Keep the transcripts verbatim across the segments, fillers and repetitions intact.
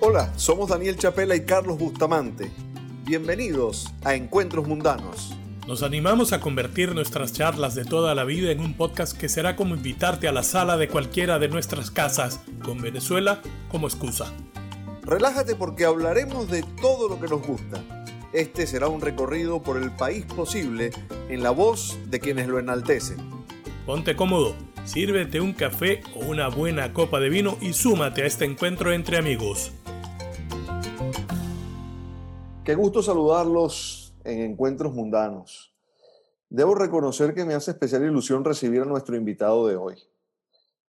Hola, somos Daniel Chapela y Carlos Bustamante. Bienvenidos a Encuentros Mundanos. Nos animamos a convertir nuestras charlas de toda la vida en un podcast que será como invitarte a la sala de cualquiera de nuestras casas, con Venezuela como excusa. Relájate porque hablaremos de todo lo que nos gusta. Este será un recorrido por el país posible en la voz de quienes lo enaltecen. Ponte cómodo, sírvete un café o una buena copa de vino y súmate a este encuentro entre amigos. Qué gusto saludarlos en Encuentros Mundanos. Debo reconocer que me hace especial ilusión recibir a nuestro invitado de hoy.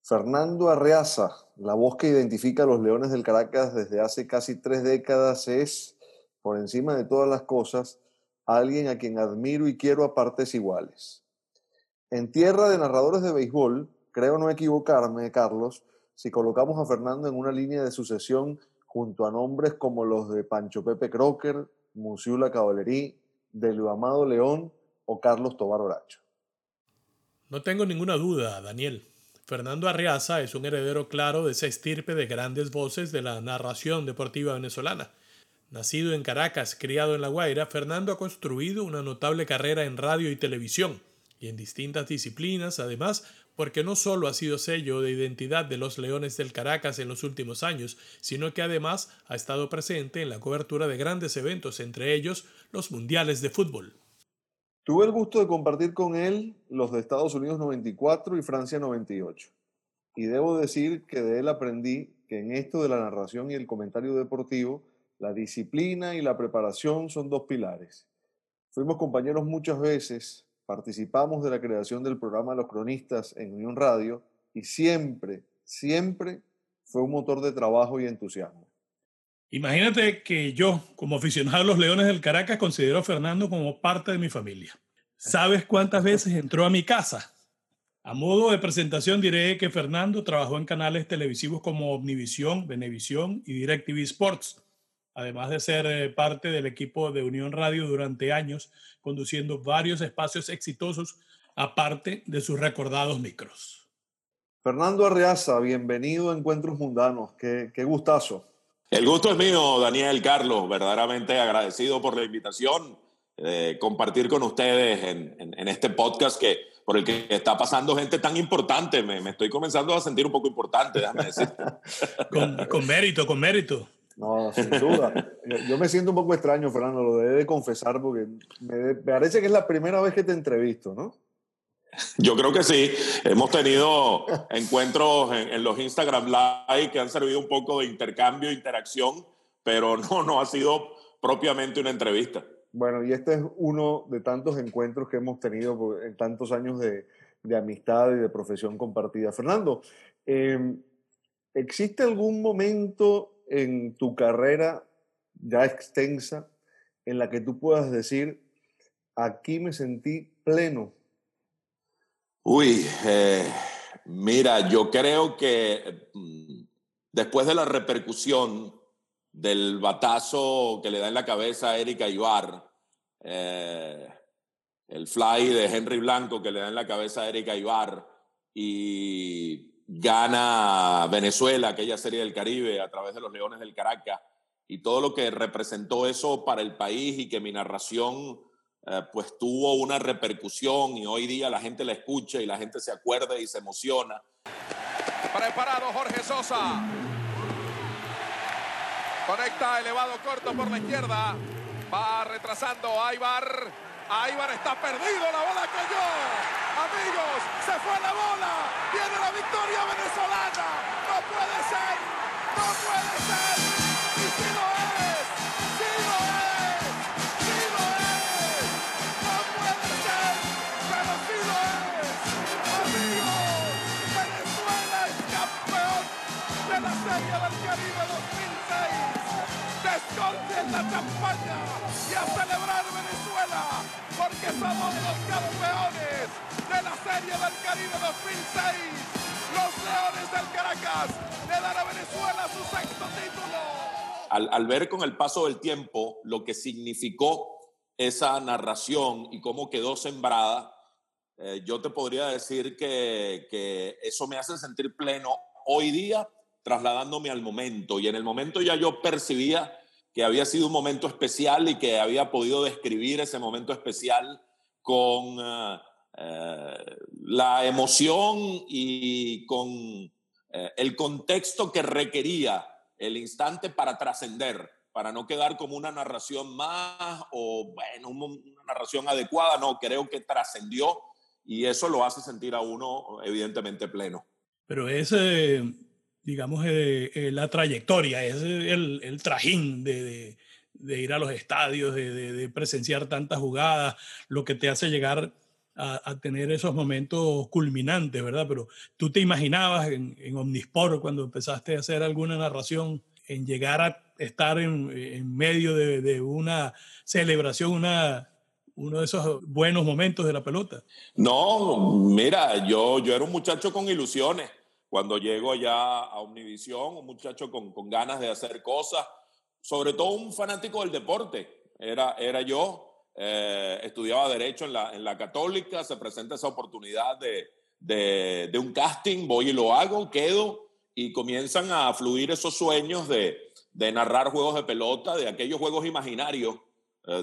Fernando Arreaza, la voz que identifica a los Leones del Caracas desde hace casi tres décadas, es, por encima de todas las cosas, alguien a quien admiro y quiero a partes iguales. En tierra de narradores de béisbol, creo no equivocarme, Carlos, si colocamos a Fernando en una línea de sucesión junto a nombres como los de Pancho Pepe Crocker, Musiula Caballerí, Delio Amado León o Carlos Tobar Oracho. No tengo ninguna duda, Daniel. Fernando Arreaza es un heredero claro de esa estirpe de grandes voces de la narración deportiva venezolana. Nacido en Caracas, criado en La Guaira, Fernando ha construido una notable carrera en radio y televisión, y en distintas disciplinas, además, porque no solo ha sido sello de identidad de los Leones del Caracas en los últimos años, sino que además ha estado presente en la cobertura de grandes eventos, entre ellos los mundiales de fútbol. Tuve el gusto de compartir con él los de Estados Unidos noventa y cuatro y Francia noventa y ocho. Y debo decir que de él aprendí que en esto de la narración y el comentario deportivo, la disciplina y la preparación son dos pilares. Fuimos compañeros muchas veces. Participamos de la creación del programa Los Cronistas en Unión Radio y siempre, siempre fue un motor de trabajo y entusiasmo. Imagínate que yo, como aficionado a los Leones del Caracas, considero a Fernando como parte de mi familia. ¿Sabes cuántas veces entró a mi casa? A modo de presentación diré que Fernando trabajó en canales televisivos como Omnivisión, Venevisión y DirecTV Sports, además de ser parte del equipo de Unión Radio durante años, conduciendo varios espacios exitosos, aparte de sus recordados micros. Fernando Arreaza, bienvenido a Encuentros Mundanos. Qué, qué gustazo. El gusto es mío, Daniel, Carlos. Verdaderamente agradecido por la invitación, eh, compartir con ustedes en, en, en este podcast que, por el que está pasando gente tan importante. Me, me estoy comenzando a sentir un poco importante, déjame decirte. con, con mérito, con mérito. No, sin duda. Yo me siento un poco extraño, Fernando, lo debo de confesar, porque me parece que es la primera vez que te entrevisto, ¿no? Yo creo que sí. Hemos tenido encuentros en, en los Instagram Live que han servido un poco de intercambio, interacción, pero no, no ha sido propiamente una entrevista. Bueno, y este es uno de tantos encuentros que hemos tenido en tantos años de, de amistad y de profesión compartida. Fernando, eh, ¿existe algún momento en tu carrera ya extensa en la que tú puedas decir aquí me sentí pleno? Uy, eh, mira, yo creo que después de la repercusión del batazo que le da en la cabeza a Erika Ibar, eh, el fly de Henry Blanco que le da en la cabeza a Erika Ibar y gana Venezuela aquella Serie del Caribe a través de los Leones del Caracas y todo lo que representó eso para el país y que mi narración eh, pues tuvo una repercusión y hoy día la gente la escucha y la gente se acuerda y se emociona. Preparado Jorge Sosa. Conecta elevado corto por la izquierda. Va retrasando a Ibar. Ibar está perdido, la bola cayó. Amigos, se fue la bola, viene la victoria venezolana, no puede ser, no puede ser, y si lo es, si lo es, si lo es, no puede ser, pero si lo es, amigos, Venezuela es campeón de la Serie del Caribe dos mil seis, desconten la campaña y a celebrar Venezuela, porque somos los campeones de la Serie del Caribe dos mil seis. Los Leones del Caracas le dan a Venezuela su sexto título. Al, al ver con el paso del tiempo lo que significó esa narración y cómo quedó sembrada, eh, yo te podría decir que, que eso me hace sentir pleno hoy día, trasladándome al momento. Y en el momento ya yo percibía que había sido un momento especial y que había podido describir ese momento especial con uh, uh, la emoción y con uh, el contexto que requería el instante para trascender, para no quedar como una narración más o, bueno, una narración adecuada. No, creo que trascendió y eso lo hace sentir a uno evidentemente pleno. Pero ese, digamos, eh, eh, la trayectoria, es el, el trajín de, de, de ir a los estadios, de, de, de presenciar tantas jugadas, lo que te hace llegar a, a tener esos momentos culminantes, ¿verdad? Pero tú te imaginabas en, en Omnisport, cuando empezaste a hacer alguna narración, en llegar a estar en, en medio de, de una celebración, una... uno de esos buenos momentos de la pelota. No, mira, yo, yo era un muchacho con ilusiones. Cuando llego allá a Omnivisión, un muchacho con, con ganas de hacer cosas, sobre todo un fanático del deporte. Era, era yo, eh, estudiaba Derecho en la, en la Católica, se presenta esa oportunidad de, de, de un casting, voy y lo hago, quedo, y comienzan a fluir esos sueños de, de narrar juegos de pelota, de aquellos juegos imaginarios,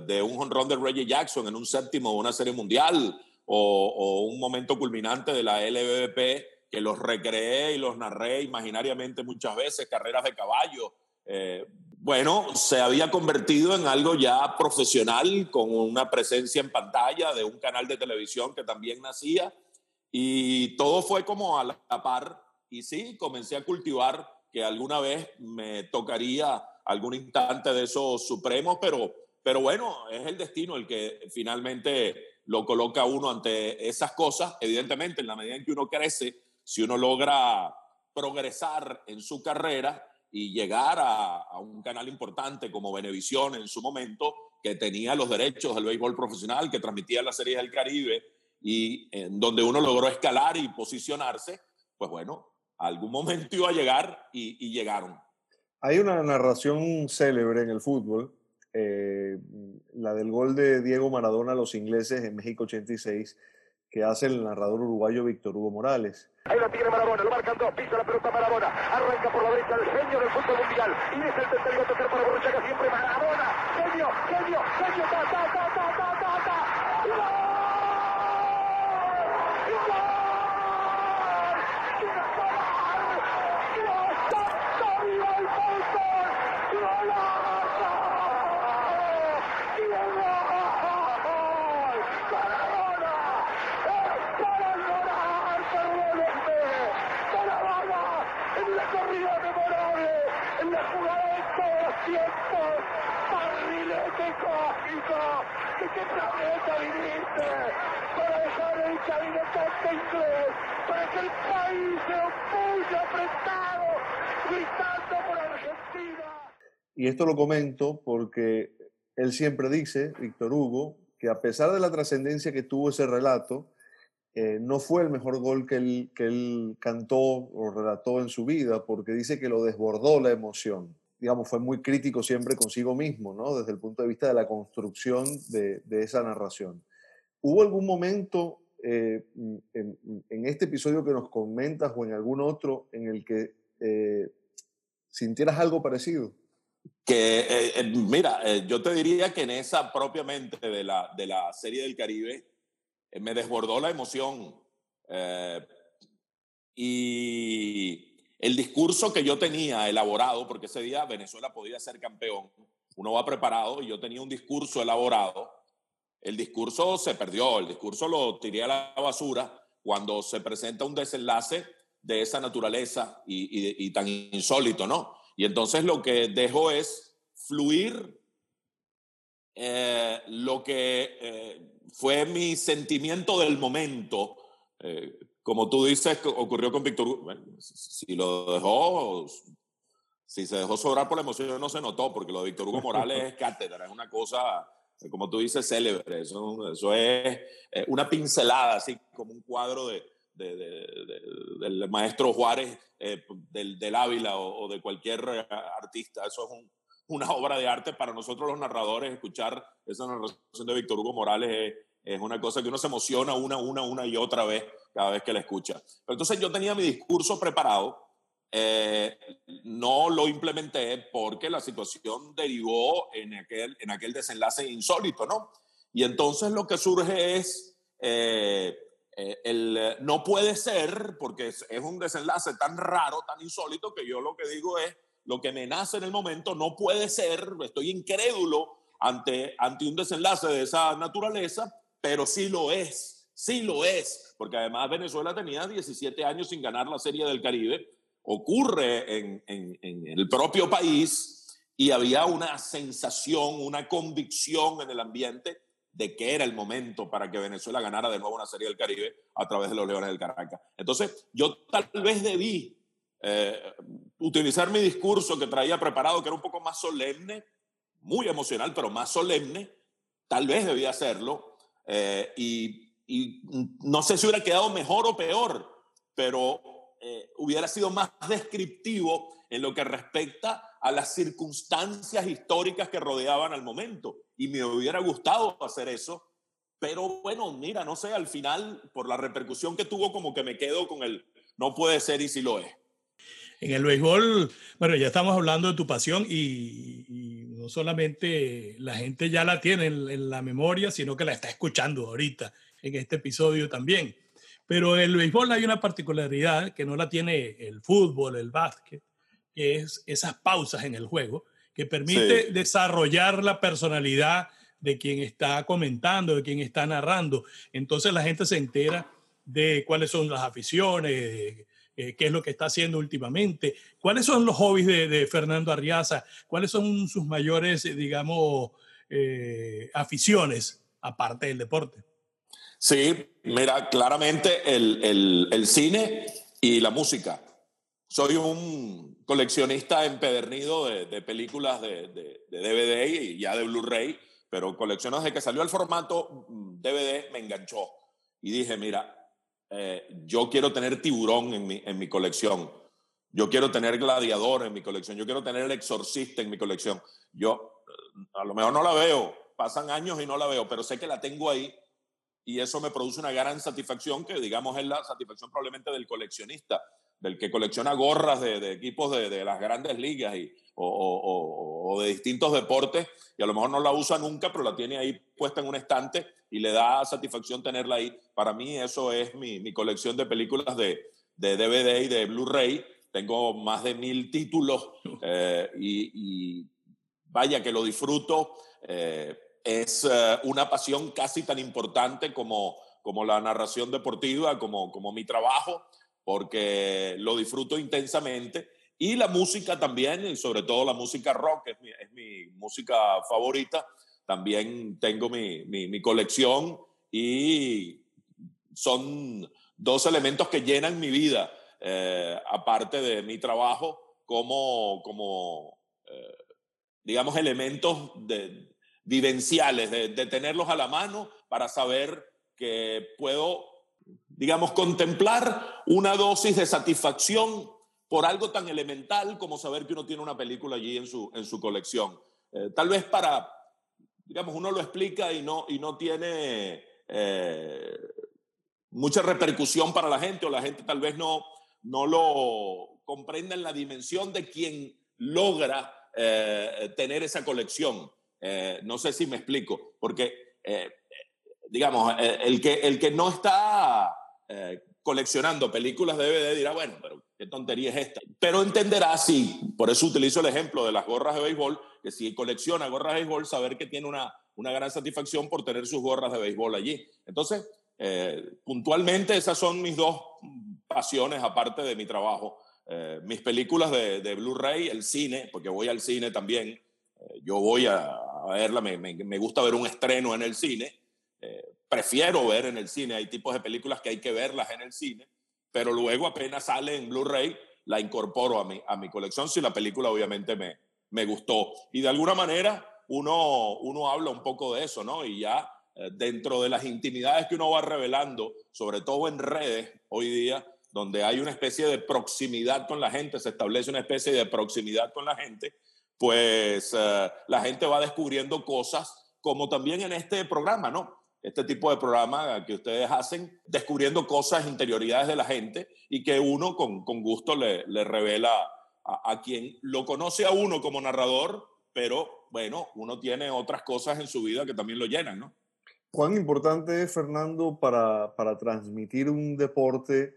de un jonrón de Reggie Jackson en un séptimo de una serie mundial o, o un momento culminante de la L B B P que los recreé y los narré imaginariamente muchas veces, carreras de caballo. Eh, bueno, se había convertido en algo ya profesional con una presencia en pantalla de un canal de televisión que también nacía y todo fue como a la par y sí, comencé a cultivar que alguna vez me tocaría algún instante de esos supremos, pero Pero bueno, es el destino el que finalmente lo coloca a uno ante esas cosas. Evidentemente, en la medida en que uno crece, si uno logra progresar en su carrera y llegar a, a un canal importante como Venevisión en su momento, que tenía los derechos del béisbol profesional, que transmitía la Serie del Caribe, y en donde uno logró escalar y posicionarse, pues bueno, algún momento iba a llegar y, y llegaron. Hay una narración célebre en el fútbol, Eh, la del gol de Diego Maradona a los ingleses en México ochenta y seis, que hace el narrador uruguayo Víctor Hugo Morales. Ahí lo tiene Maradona, lo marcan dos, pisa la pelota Maradona, arranca por la derecha el genio del fútbol mundial, y es el tercero a tocar para Borruchaga, siempre Maradona, genio, genio, genio, ta, ta, ta, ta, ta, ta, ta. ¿De qué planeta viniste? Para dejar el caminotante inglés, para que el país se opulle apretado, gritando por Argentina. Y esto lo comento porque él siempre dice, Víctor Hugo, que a pesar de la trascendencia que tuvo ese relato, eh, no fue el mejor gol que él, que él cantó o relató en su vida, porque dice que lo desbordó la emoción. Digamos, fue muy crítico siempre consigo mismo, ¿no? Desde el punto de vista de la construcción de, de esa narración. ¿Hubo algún momento eh, en, en este episodio que nos comentas o en algún otro en el que eh, sintieras algo parecido? Que, eh, eh, mira, eh, yo te diría que en esa propiamente de la, de la Serie del Caribe eh, me desbordó la emoción eh, y... El discurso que yo tenía elaborado, porque ese día Venezuela podía ser campeón, uno va preparado y yo tenía un discurso elaborado, el discurso se perdió, el discurso lo tiré a la basura cuando se presenta un desenlace de esa naturaleza y, y, y tan insólito, ¿no? Y entonces lo que dejo es fluir eh, lo que eh, fue mi sentimiento del momento, eh, como tú dices, ocurrió con Víctor Hugo. Bueno, si lo dejó, si se dejó sobrar por la emoción, no se notó, porque lo de Víctor Hugo Morales es cátedra, es una cosa, como tú dices, célebre. Eso, eso es una pincelada, así como un cuadro de, de, de, de, del maestro Juárez, eh, del, del Ávila o, o de cualquier artista. Eso es un, una obra de arte para nosotros los narradores. Escuchar esa narración de Víctor Hugo Morales es, es una cosa que uno se emociona una, una, una y otra vez cada vez que la escucha. Pero entonces yo tenía mi discurso preparado Eh, no lo implementé porque la situación derivó en aquel, en aquel desenlace insólito, ¿no? Y entonces lo que surge es, eh, eh, el, no puede ser, porque es, es un desenlace tan raro, tan insólito, que yo lo que digo es, lo que me nace en el momento, no puede ser, estoy incrédulo ante, ante un desenlace de esa naturaleza, pero sí lo es, sí lo es, porque además Venezuela tenía diecisiete años sin ganar la Serie del Caribe, ocurre en, en, en el propio país y había una sensación, una convicción en el ambiente de que era el momento para que Venezuela ganara de nuevo una Serie del Caribe a través de los Leones del Caracas. Entonces, yo tal vez debí eh, utilizar mi discurso que traía preparado, que era un poco más solemne, muy emocional, pero más solemne, tal vez debí hacerlo, eh, y, y no sé si hubiera quedado mejor o peor, pero... Eh, hubiera sido más descriptivo en lo que respecta a las circunstancias históricas que rodeaban al momento. Y me hubiera gustado hacer eso, pero bueno, mira, no sé, al final, por la repercusión que tuvo, como que me quedo con el no puede ser y sí lo es. En el béisbol, bueno, ya estamos hablando de tu pasión y, y no solamente la gente ya la tiene en, en la memoria, sino que la está escuchando ahorita en este episodio también. Pero en el béisbol hay una particularidad que no la tiene el fútbol, el básquet, que es esas pausas en el juego que permite sí. desarrollar la personalidad de quien está comentando, de quien está narrando. Entonces la gente se entera de cuáles son las aficiones, de, eh, qué es lo que está haciendo últimamente, cuáles son los hobbies de, de Fernando Arreaza, cuáles son sus mayores, digamos, eh, aficiones, aparte del deporte. Sí, mira, claramente el, el, el cine y la música. Soy un coleccionista empedernido de, de películas de, de, de D V D y ya de Blu-ray, pero colecciono desde que salió el formato D V D, me enganchó. Y dije, mira, eh, yo quiero tener Tiburón en mi, en mi colección. Yo quiero tener Gladiador en mi colección. Yo quiero tener El Exorcista en mi colección. Yo a lo mejor no la veo, pasan años y no la veo, pero sé que la tengo ahí. Y eso me produce una gran satisfacción que, digamos, es la satisfacción probablemente del coleccionista, del que colecciona gorras de, de equipos de, de las grandes ligas y, o, o, o de distintos deportes, y a lo mejor no la usa nunca, pero la tiene ahí puesta en un estante y le da satisfacción tenerla ahí. Para mí eso es mi, mi colección de películas de, de D V D y de Blu-ray. Tengo más de mil títulos eh, y, y vaya que lo disfruto. Eh, Es una pasión casi tan importante como, como la narración deportiva, como, como mi trabajo, porque lo disfruto intensamente. Y la música también, y sobre todo la música rock, es mi, es mi música favorita. También tengo mi, mi, mi colección y son dos elementos que llenan mi vida, eh, aparte de mi trabajo, como, como eh, digamos, elementos de... vivenciales, de, de tenerlos a la mano para saber que puedo, digamos, contemplar una dosis de satisfacción por algo tan elemental como saber que uno tiene una película allí en su, en su colección. Eh, tal vez para, digamos, uno lo explica y no, y no tiene eh, mucha repercusión para la gente, o la gente tal vez no, no lo comprenda en la dimensión de quien logra eh, tener esa colección. Eh, no sé si me explico, porque, eh, digamos, eh, el, que, el que no está eh, coleccionando películas de D V D dirá, bueno, pero qué tontería es esta. Pero entenderá, sí, por eso utilizo el ejemplo de las gorras de béisbol, que si colecciona gorras de béisbol, saber que tiene una, una gran satisfacción por tener sus gorras de béisbol allí. Entonces, eh, puntualmente esas son mis dos pasiones, aparte de mi trabajo. Eh, mis películas de, de Blu-ray, el cine, porque voy al cine también. Yo voy a verla, me, me, me gusta ver un estreno en el cine, eh, prefiero ver en el cine, hay tipos de películas que hay que verlas en el cine, pero luego apenas sale en Blu-ray, la incorporo a mi, a mi colección si la película obviamente me, me gustó. Y de alguna manera uno, uno habla un poco de eso, ¿no? Y ya eh, dentro de las intimidades que uno va revelando, sobre todo en redes hoy día, donde hay una especie de proximidad con la gente, se establece una especie de proximidad con la gente, pues uh, la gente va descubriendo cosas, como también en este programa, ¿no? este tipo de programa que ustedes hacen, descubriendo cosas, interioridades de la gente, y que uno con, con gusto le, le revela a, a quien lo conoce a uno como narrador, pero bueno, uno tiene otras cosas en su vida que también lo llenan, ¿no? ¿Cuán importante es, Fernando, para, para transmitir un deporte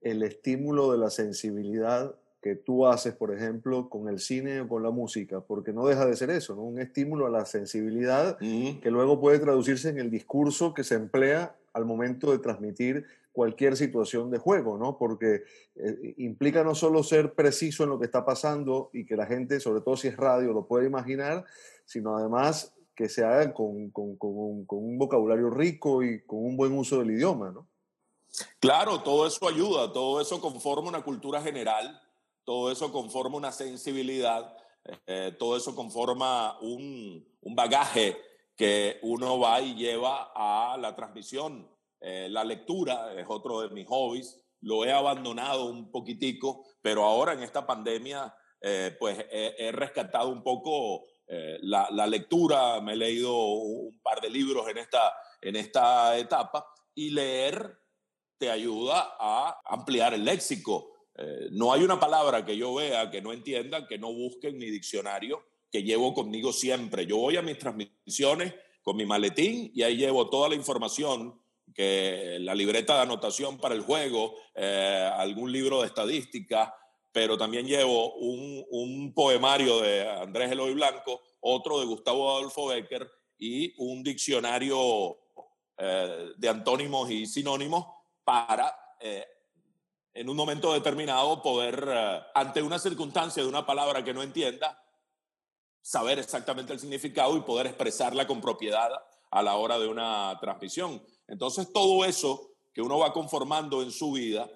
el estímulo de la sensibilidad que tú haces, por ejemplo, con el cine o con la música? Porque no deja de ser eso, ¿no? Un estímulo a la sensibilidad uh-huh. que luego puede traducirse en el discurso que se emplea al momento de transmitir cualquier situación de juego, ¿no? Porque eh, implica no solo ser preciso en lo que está pasando y que la gente, sobre todo si es radio, lo puede imaginar, sino además que se haga con, con, con, un, con un vocabulario rico y con un buen uso del idioma, ¿no? Claro, todo eso ayuda, todo eso conforma una cultura general, todo eso conforma una sensibilidad, eh, todo eso conforma un, un bagaje que uno va y lleva a la transmisión. Eh, la lectura es otro de mis hobbies, lo he abandonado un poquitico, pero ahora en esta pandemia eh, pues he, he rescatado un poco eh, la, la lectura, me he leído un par de libros en esta, en esta etapa, y leer te ayuda a ampliar el léxico. Eh, no hay una palabra que yo vea, que no entienda, que no busque en mi diccionario, que llevo conmigo siempre. Yo voy a mis transmisiones con mi maletín y ahí llevo toda la información, que la libreta de anotación para el juego, eh, algún libro de estadística, pero también llevo un, un poemario de Andrés Eloy Blanco, otro de Gustavo Adolfo Bécquer y un diccionario eh, de antónimos y sinónimos para... Eh, en un momento determinado poder, eh, ante una circunstancia de una palabra que no entienda, saber exactamente el significado y poder expresarla con propiedad a la hora de una transmisión. Entonces todo eso que uno va conformando en su vida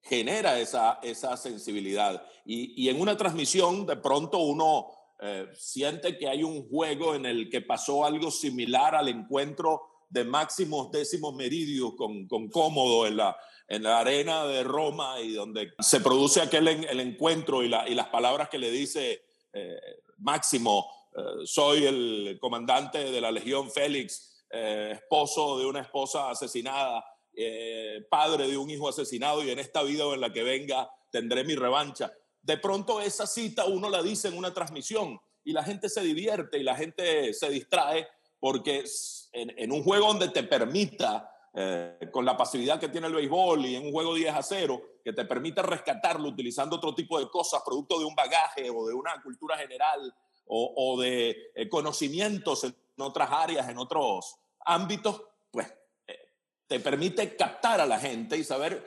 genera esa, esa sensibilidad. Y, y en una transmisión de pronto uno eh, siente que hay un juego en el que pasó algo similar al encuentro de máximos décimos meridios con, con Cómodo en la... en la arena de Roma, y donde se produce aquel en, el encuentro y, la, y las palabras que le dice eh, Máximo, eh, soy el comandante de la Legión Félix, eh, esposo de una esposa asesinada, eh, padre de un hijo asesinado, y en esta vida o en la que venga tendré mi revancha. De pronto esa cita uno la dice en una transmisión y la gente se divierte y la gente se distrae, porque en, en un juego donde te permita Eh, con la pasividad que tiene el béisbol y en un juego diez a cero que te permite rescatarlo utilizando otro tipo de cosas, producto de un bagaje o de una cultura general o, o de eh, conocimientos en otras áreas, en otros ámbitos, pues eh, te permite captar a la gente y saber,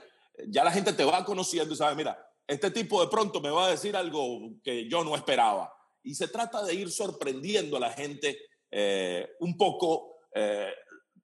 ya la gente te va conociendo y sabe, mira, este tipo de pronto me va a decir algo que yo no esperaba, y se trata de ir sorprendiendo a la gente eh, un poco eh,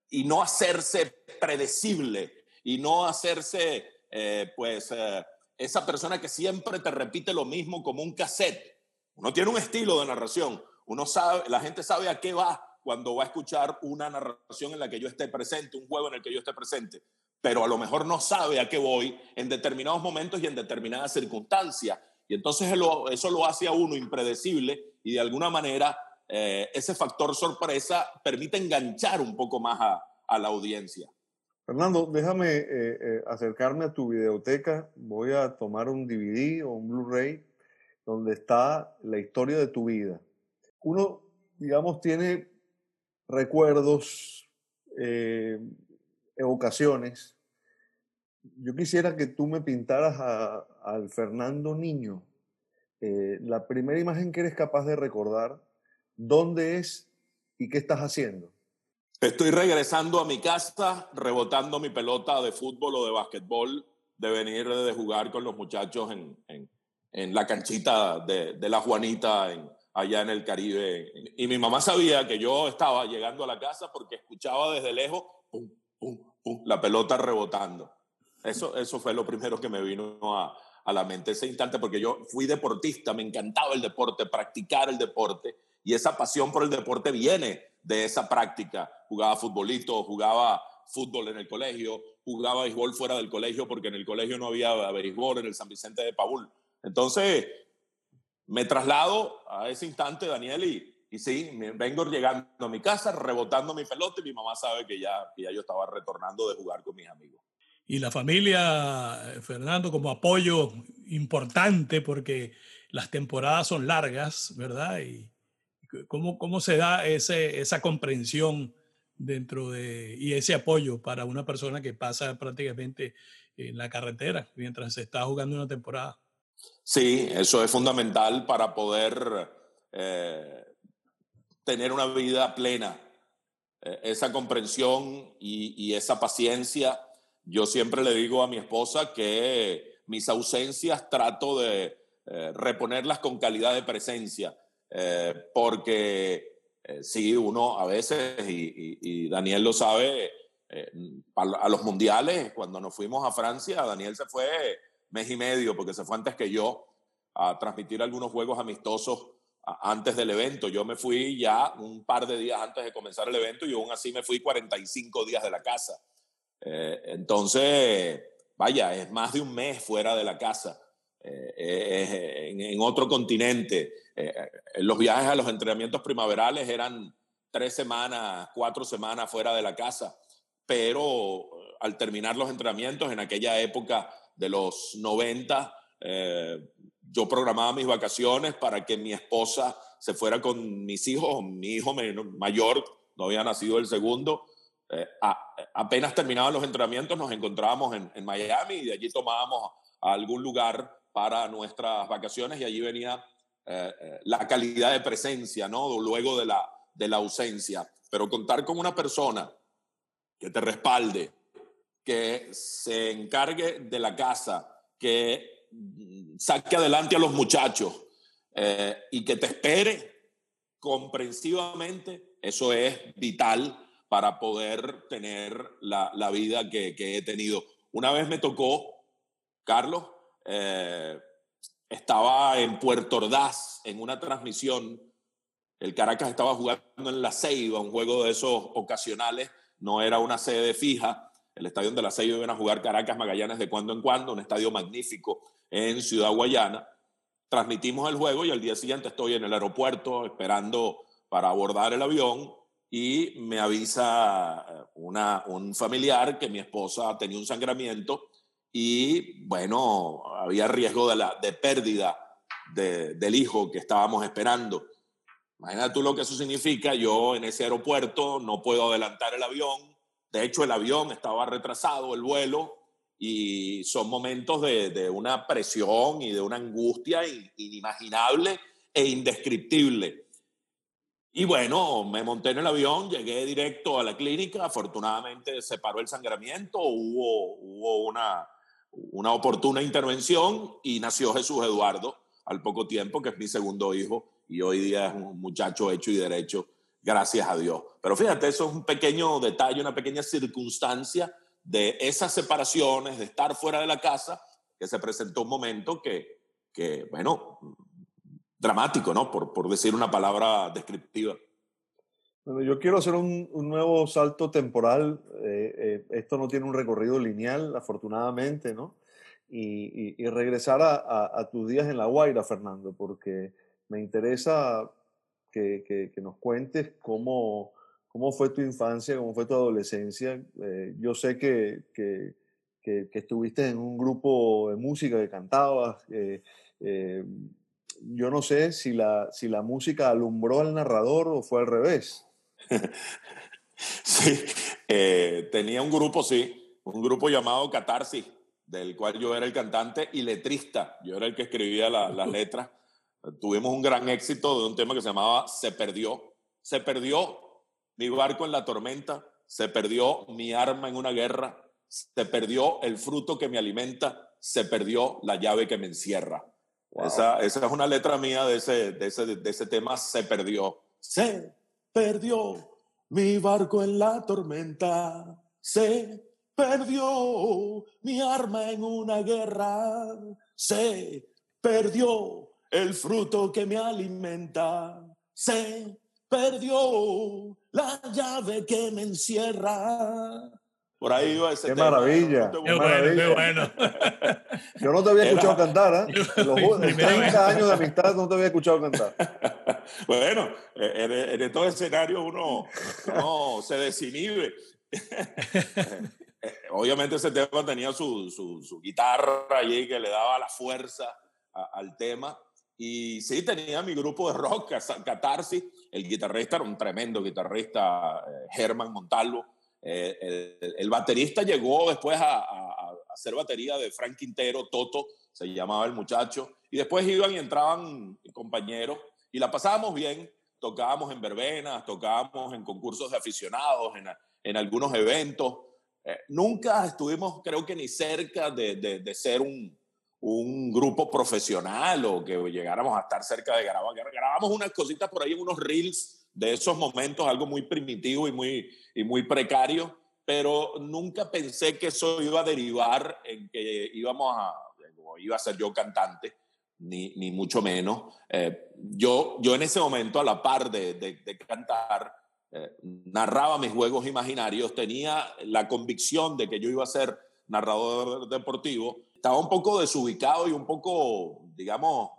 y no hacerse predecible, y no hacerse eh, pues, eh, esa persona que siempre te repite lo mismo como un cassette. Uno tiene un estilo de narración, uno sabe, la gente sabe a qué va cuando va a escuchar una narración en la que yo esté presente, un juego en el que yo esté presente, pero a lo mejor no sabe a qué voy en determinados momentos y en determinadas circunstancias. Y entonces eso lo hace a uno impredecible, y de alguna manera eh, ese factor sorpresa permite enganchar un poco más a, a la audiencia. Fernando, déjame eh, eh, acercarme a tu videoteca. Voy a tomar un D V D o un Blu-ray donde está la historia de tu vida. Uno, digamos, tiene recuerdos, eh, evocaciones. Yo quisiera que tú me pintaras al Fernando niño. Eh, la primera imagen que eres capaz de recordar, ¿dónde es y qué estás haciendo? Estoy regresando a mi casa, rebotando mi pelota de fútbol o de básquetbol, de venir de jugar con los muchachos en, en, en la canchita de, de La Juanita, en, allá en el Caribe. Y mi mamá sabía que yo estaba llegando a la casa porque escuchaba desde lejos pum, pum, pum, la pelota rebotando. Eso, eso fue lo primero que me vino a, a la mente ese instante, porque yo fui deportista, me encantaba el deporte, practicar el deporte, y esa pasión por el deporte viene de esa práctica. Jugaba futbolito, jugaba fútbol en el colegio, jugaba béisbol fuera del colegio, porque en el colegio no había béisbol en el San Vicente de Paúl. Entonces, me traslado a ese instante, Daniel, y, Y sí, me vengo llegando a mi casa, rebotando mi pelota y mi mamá sabe que ya, que ya yo estaba retornando de jugar con mis amigos. Y la familia, Fernando, como apoyo importante porque las temporadas son largas, ¿verdad? Y ¿cómo, cómo se da ese, esa comprensión dentro de, y ese apoyo para una persona que pasa prácticamente en la carretera mientras se está jugando una temporada? Sí, eso es fundamental para poder eh, tener una vida plena. Eh, esa comprensión y, y esa paciencia. Yo siempre le digo a mi esposa que mis ausencias trato de eh, reponerlas con calidad de presencia, eh, porque eh, sí, uno a veces, y, y, y Daniel lo sabe, eh, a los mundiales, cuando nos fuimos a Francia, Daniel se fue mes y medio, porque se fue antes que yo, a transmitir algunos juegos amistosos antes del evento. Yo me fui ya un par de días antes de comenzar el evento y aún así me fui cuarenta y cinco días de la casa. Eh, entonces, vaya, es más de un mes fuera de la casa, eh, eh, en, en otro continente. Eh, los viajes a los entrenamientos primaverales eran tres semanas, cuatro semanas fuera de la casa, pero al terminar los entrenamientos en aquella época de los noventa, eh, yo programaba mis vacaciones para que mi esposa se fuera con mis hijos, mi hijo mayor, no había nacido el segundo. Eh, a, apenas terminaban los entrenamientos nos encontrábamos en, en Miami y de allí tomábamos a algún lugar para nuestras vacaciones y allí venía eh, eh, la calidad de presencia, ¿no? Luego de la, de la ausencia. Pero contar con una persona que te respalde, que se encargue de la casa, que saque adelante a los muchachos eh, y que te espere comprensivamente, eso es vital para poder tener la, la vida que, que he tenido. Una vez me tocó, Carlos, eh, estaba en Puerto Ordaz en una transmisión, el Caracas estaba jugando en La Ceiba, un juego de esos ocasionales, no era una sede fija, el estadio de La Ceiba iban a jugar Caracas Magallanes de cuando en cuando, un estadio magnífico en Ciudad Guayana. Transmitimos el juego y al día siguiente estoy en el aeropuerto esperando para abordar el avión. Y me avisa una, un familiar que mi esposa tenía un sangramiento y, bueno, había riesgo de, la, de pérdida de, del hijo que estábamos esperando. Imagínate tú lo que eso significa. Yo en ese aeropuerto no puedo adelantar el avión. De hecho, el avión estaba retrasado, el vuelo, y son momentos de, de una presión y de una angustia inimaginable e indescriptible. Y bueno, me monté en el avión, llegué directo a la clínica, afortunadamente se paró el sangramiento, hubo, hubo una, una oportuna intervención y nació Jesús Eduardo al poco tiempo, que es mi segundo hijo, y hoy día es un muchacho hecho y derecho, gracias a Dios. Pero fíjate, eso es un pequeño detalle, una pequeña circunstancia de esas separaciones, de estar fuera de la casa, que se presentó un momento que, que bueno... dramático, ¿no? Por, por decir una palabra descriptiva. Bueno, yo quiero hacer un, un nuevo salto temporal. Eh, eh, esto no tiene un recorrido lineal, afortunadamente, ¿no? Y, y, y regresar a, a, a tus días en La Guaira, Fernando, porque me interesa que, que, que nos cuentes cómo, cómo fue tu infancia, cómo fue tu adolescencia. Eh, yo sé que, que, que, que estuviste en un grupo de música que cantabas, eh, eh, yo no sé si la, si la música alumbró al narrador o fue al revés. Sí, eh, tenía un grupo, sí, un grupo llamado Catarsis, del cual yo era el cantante y letrista. Yo era el que escribía la, las letras. Tuvimos un gran éxito de un tema que se llamaba Se perdió. Se perdió mi barco en la tormenta, se perdió mi arma en una guerra, se perdió el fruto que me alimenta, se perdió la llave que me encierra. Wow. Esa, esa es una letra mía de ese, de, ese, de ese tema, Se perdió. Se perdió mi barco en la tormenta, se perdió mi arma en una guerra, se perdió el fruto que me alimenta, se perdió la llave que me encierra. Por ahí iba ese qué tema. Maravilla, no, no qué maravilla. Qué bueno, qué bueno. Yo no te había escuchado Era... cantar, ¿eh? Los, los treinta años de amistad no te había escuchado cantar. Bueno, en, en estos escenarios uno, uno se desinhibe. Obviamente ese tema tenía su, su, su guitarra allí que le daba la fuerza a, al tema. Y sí, tenía mi grupo de rock, Catarsis. El guitarrista era un tremendo guitarrista, Germán Montalvo. Eh, el, el baterista llegó después a, a, a hacer batería de Frank Quintero, Toto, se llamaba el muchacho. Y después iban y entraban compañeros y la pasábamos bien. Tocábamos en verbenas, tocábamos en concursos de aficionados, en, en algunos eventos. Eh, nunca estuvimos, creo que ni cerca de, de, de ser un... un grupo profesional o que llegáramos a estar cerca de grabar. Grabamos unas cositas por ahí, unos reels de esos momentos, algo muy primitivo y muy, y muy precario, pero nunca pensé que eso iba a derivar en que íbamos a, iba a ser yo cantante, ni, ni mucho menos. Eh, yo, yo en ese momento, a la par de, de, de cantar, eh, narraba mis juegos imaginarios, tenía la convicción de que yo iba a ser narrador deportivo. Estaba un poco desubicado y un poco, digamos,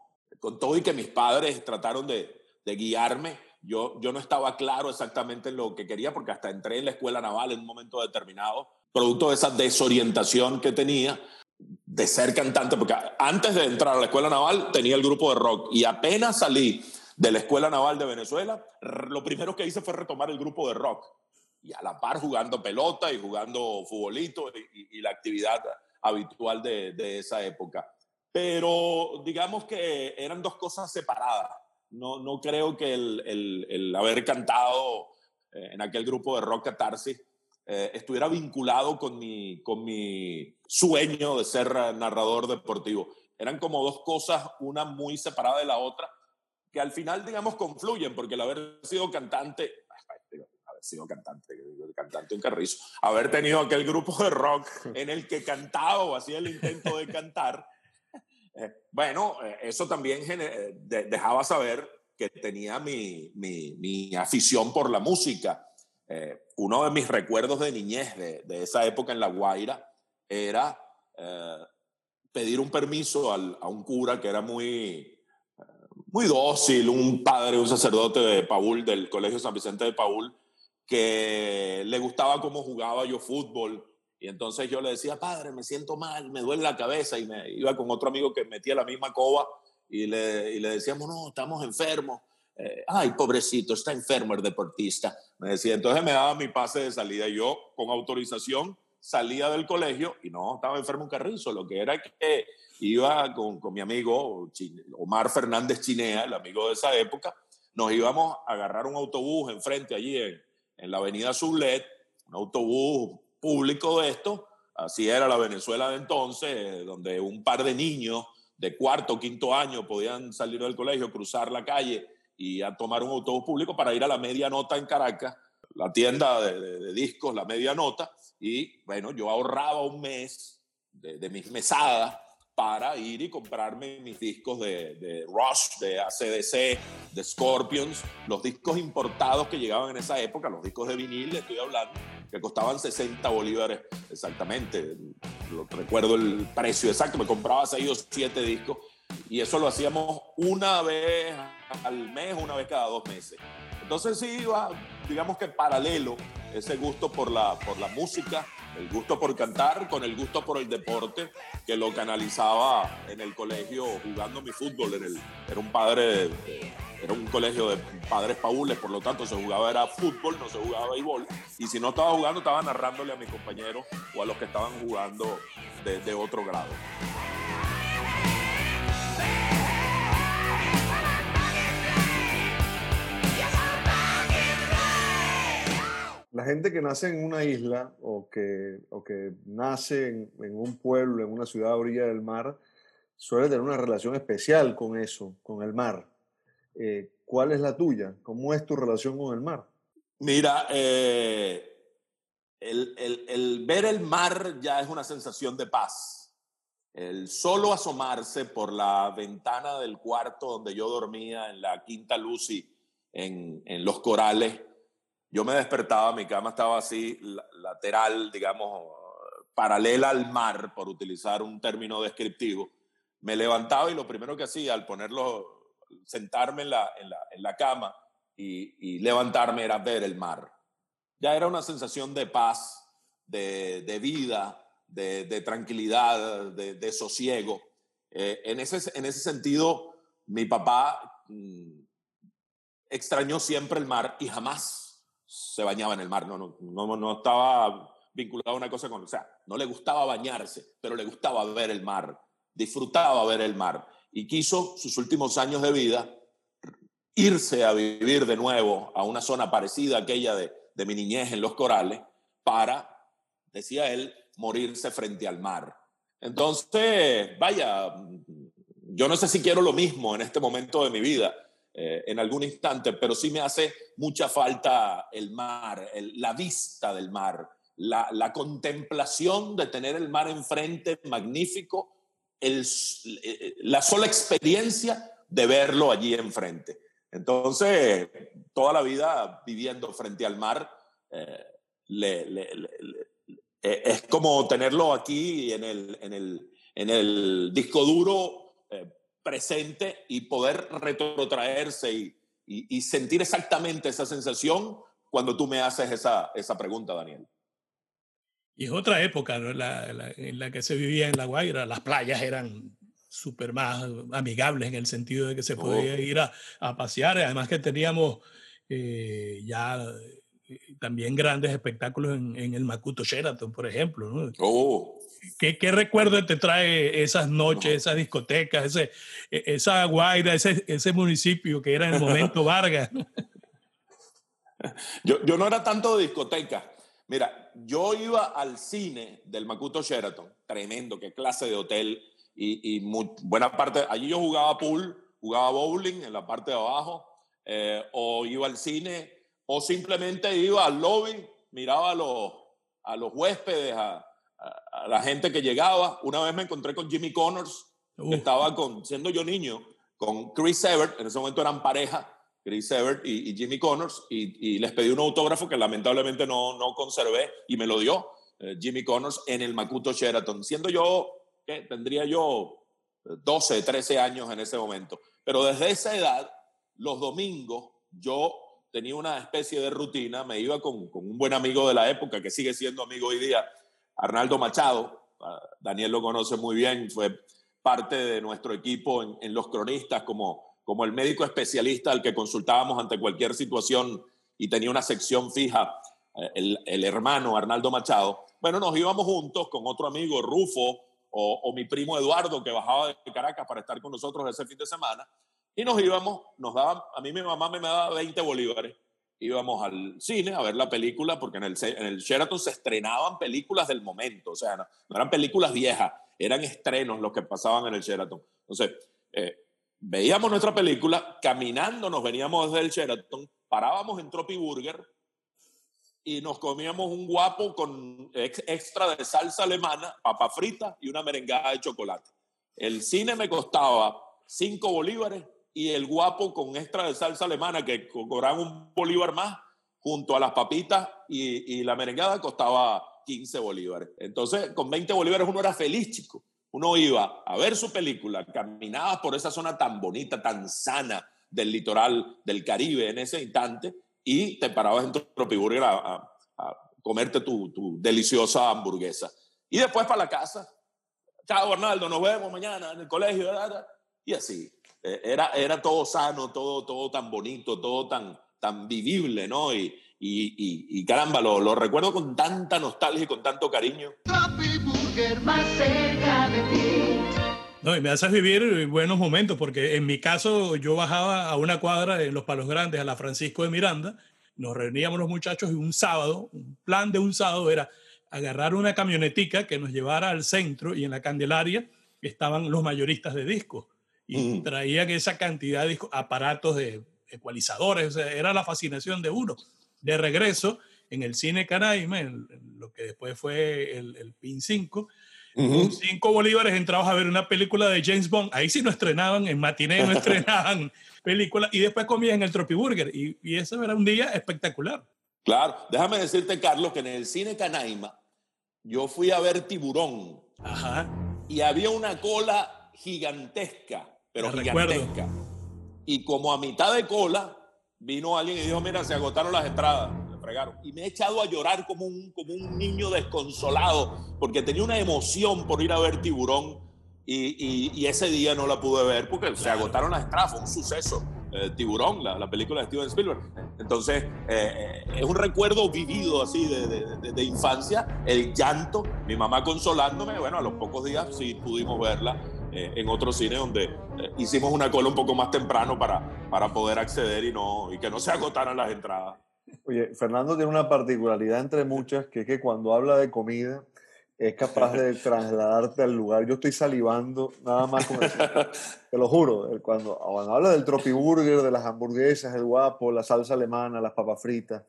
con todo y que mis padres trataron de, de guiarme, yo, yo no estaba claro exactamente lo que quería, porque hasta entré en la Escuela Naval en un momento determinado, producto de esa desorientación que tenía de ser cantante, porque antes de entrar a la Escuela Naval tenía el grupo de rock y apenas salí de la Escuela Naval de Venezuela, lo primero que hice fue retomar el grupo de rock y a la par jugando pelota y jugando futbolito y, y, y la actividad habitual de, de esa época. Pero digamos que eran dos cosas separadas. No, no creo que el, el, el haber cantado en aquel grupo de rock Catarsis eh, estuviera vinculado con mi, con mi sueño de ser narrador deportivo. Eran como dos cosas, una muy separada de la otra, que al final, digamos, confluyen, porque el haber sido cantante... sido cantante, cantante un carrizo, haber tenido aquel grupo de rock en el que cantaba o hacía el intento de cantar, eh, bueno, eh, eso también de, dejaba saber que tenía mi, mi, mi afición por la música. Eh, uno de mis recuerdos de niñez de, de esa época en La Guaira era eh, pedir un permiso al, a un cura que era muy... muy dócil, un padre, un sacerdote de Paúl, del Colegio San Vicente de Paúl, que le gustaba cómo jugaba yo fútbol. Y entonces yo le decía, padre, me siento mal, me duele la cabeza. Y me iba con otro amigo que metía la misma escoba y le, y le decíamos, no, estamos enfermos. Eh, Ay, pobrecito, está enfermo el deportista. Me decía, entonces me daba mi pase de salida. Y yo, con autorización, salía del colegio y no, estaba enfermo un carrizo. Lo que era que iba con, con mi amigo Omar Fernández Chinea, el amigo de esa época, nos íbamos a agarrar un autobús enfrente allí en en la avenida Sublet, un autobús público de esto, así era la Venezuela de entonces, donde un par de niños de cuarto o quinto año podían salir del colegio, cruzar la calle y a tomar un autobús público para ir a la Media Nota en Caracas, la tienda de, de, de discos, la Media Nota, y bueno, yo ahorraba un mes de, de mis mesadas para ir y comprarme mis discos de, de Rush, de A C D C, de Scorpions, los discos importados que llegaban en esa época, los discos de vinil, estoy hablando, que costaban sesenta bolívares exactamente, lo, recuerdo el precio exacto, me compraba seis o siete discos y eso lo hacíamos una vez al mes, una vez cada dos meses. Entonces sí iba, digamos que paralelo, ese gusto por la, por la música, el gusto por cantar con el gusto por el deporte que lo canalizaba en el colegio jugando mi fútbol. Era, el, era un padre, era un colegio de padres paules, por lo tanto se jugaba era fútbol, no se jugaba béisbol. Y si no estaba jugando, estaba narrándole a mis compañeros o a los que estaban jugando de, de otro grado. La gente que nace en una isla o que, o que nace en, en un pueblo, en una ciudad a orilla del mar, suele tener una relación especial con eso, con el mar. Eh, ¿Cuál es la tuya? ¿Cómo es tu relación con el mar? Mira, eh, el, el, el ver el mar ya es una sensación de paz. El solo asomarse por la ventana del cuarto donde yo dormía en la Quinta Lucy, en, en Los Corales. Yo me despertaba, mi cama estaba así, lateral, digamos, paralela al mar, por utilizar un término descriptivo. Me levantaba y lo primero que hacía al poner los, sentarme en la, en la, en la cama y, y levantarme era ver el mar. Ya era una sensación de paz, de, de vida, de, de tranquilidad, de, de sosiego. Eh, en, ese, en ese sentido, mi papá mmm, extrañó siempre el mar y jamás se bañaba en el mar. No, no, no, no estaba vinculado a una cosa con... O sea, no le gustaba bañarse, pero le gustaba ver el mar. Disfrutaba ver el mar. Y quiso, sus últimos años de vida, irse a vivir de nuevo a una zona parecida a aquella de, de mi niñez en Los Corales para, decía él, morirse frente al mar. Entonces, vaya, yo no sé si quiero lo mismo en este momento de mi vida, eh, en algún instante, pero sí me hace mucha falta el mar, el, la vista del mar, la, la contemplación de tener el mar enfrente, magnífico, el, la sola experiencia de verlo allí enfrente. Entonces, toda la vida viviendo frente al mar, eh, le, le, le, le, es como tenerlo aquí en el, en el, en el disco duro eh, presente y poder retrotraerse y, y, y sentir exactamente esa sensación cuando tú me haces esa, esa pregunta, Daniel. Y es otra época, ¿no? la, la, en la que se vivía en La Guaira. Las playas eran súper más amigables en el sentido de que se podía oh. ir a, a pasear. Además que teníamos eh, ya eh, también grandes espectáculos en, en el Macuto Sheraton, por ejemplo, ¿no? Oh. ¿Qué, ¿Qué recuerdo te trae esas noches, oh. esas discotecas, ese, esa Guaira, ese, ese municipio que era en el momento Vargas? yo, yo no era tanto de discoteca. Mira, yo iba al cine del Macuto Sheraton, tremendo, qué clase de hotel, y, y muy, buena parte, allí yo jugaba pool, jugaba bowling en la parte de abajo, eh, o iba al cine, o simplemente iba al lobby, miraba a los, a los huéspedes, a, a, a la gente que llegaba. Una vez me encontré con Jimmy Connors, uh. que estaba con, siendo yo niño, con Chris Evert, en ese momento eran pareja, Chris Evert y, y Jimmy Connors, y, y les pedí un autógrafo que lamentablemente no, no conservé, y me lo dio eh, Jimmy Connors en el Macuto Sheraton. Siendo yo, ¿qué? Tendría yo doce, trece años en ese momento. Pero desde esa edad, los domingos, yo tenía una especie de rutina, me iba con, con un buen amigo de la época, que sigue siendo amigo hoy día, Arnaldo Machado. Daniel lo conoce muy bien, fue parte de nuestro equipo en, en Los Cronistas, como... como el médico especialista al que consultábamos ante cualquier situación y tenía una sección fija, el, el hermano Arnaldo Machado. Bueno, nos íbamos juntos con otro amigo, Rufo, o, o mi primo Eduardo, que bajaba de Caracas para estar con nosotros ese fin de semana, y nos íbamos, nos daban, a mí mi mamá me daba veinte bolívares, íbamos al cine a ver la película, porque en el, en el Sheraton se estrenaban películas del momento, o sea, no, no eran películas viejas, eran estrenos los que pasaban en el Sheraton. Entonces, eh, veíamos nuestra película, caminando nos veníamos desde el Sheraton, parábamos en Tropiburger y nos comíamos un guapo con ex, extra de salsa alemana, papa frita y una merengada de chocolate. El cine me costaba cinco bolívares y el guapo con extra de salsa alemana, que cobraban un bolívar más, junto a las papitas y, y la merengada, costaba quince bolívares. Entonces, con veinte bolívares uno era feliz, chico. Uno iba a ver su película, caminaba por esa zona tan bonita, tan sana del litoral del Caribe en ese instante y te parabas en Tropiburger a, a, a comerte tu, tu deliciosa hamburguesa. Y después para la casa. Chao, Arnaldo, nos vemos mañana en el colegio. Y así. Era, era todo sano, todo, todo tan bonito, todo tan, tan vivible, ¿no? Y, y, y, y caramba, lo, lo recuerdo con tanta nostalgia y con tanto cariño. Más cerca de ti. No, y me haces vivir buenos momentos, porque en mi caso yo bajaba a una cuadra en Los Palos Grandes, a la Francisco de Miranda, nos reuníamos los muchachos y un sábado, un plan de un sábado era agarrar una camionetica que nos llevara al centro, y en la Candelaria estaban los mayoristas de discos y mm. traían esa cantidad de discos, aparatos de ecualizadores, o sea, era la fascinación de uno. De regreso, en el cine Canaima, en lo que después fue el, el Pin cinco, uh-huh. cinco bolívares entrabas a ver una película de James Bond. Ahí sí no estrenaban, en matiné no estrenaban películas, y después comías en el Tropiburger, y, y eso era un día espectacular. Claro, déjame decirte, Carlos, que en el cine Canaima yo fui a ver Tiburón. Ajá. Y había una cola gigantesca, pero Me gigantesca. Recuerdo. y como a mitad de cola vino alguien y dijo, mira, se agotaron las entradas, me fregaron. Y me he echado a llorar como un, como un niño desconsolado, porque tenía una emoción por ir a ver Tiburón y, y, y ese día no la pude ver porque claro, se agotaron las entradas, fue un suceso. Eh, Tiburón, la, la película de Steven Spielberg. Entonces, eh, es un recuerdo vivido así de, de, de, de infancia, el llanto, mi mamá consolándome. Bueno, a los pocos días sí pudimos verla eh, en otro cine donde eh, hicimos una cola un poco más temprano para, para poder acceder y, no, y que no se agotaran las entradas. Oye, Fernando tiene una particularidad entre muchas, que es que cuando habla de comida es capaz de trasladarte al lugar. Yo estoy salivando nada más con eso. Te lo juro. Cuando, cuando habla del Tropiburger, de las hamburguesas, el guapo, la salsa alemana, las papas fritas,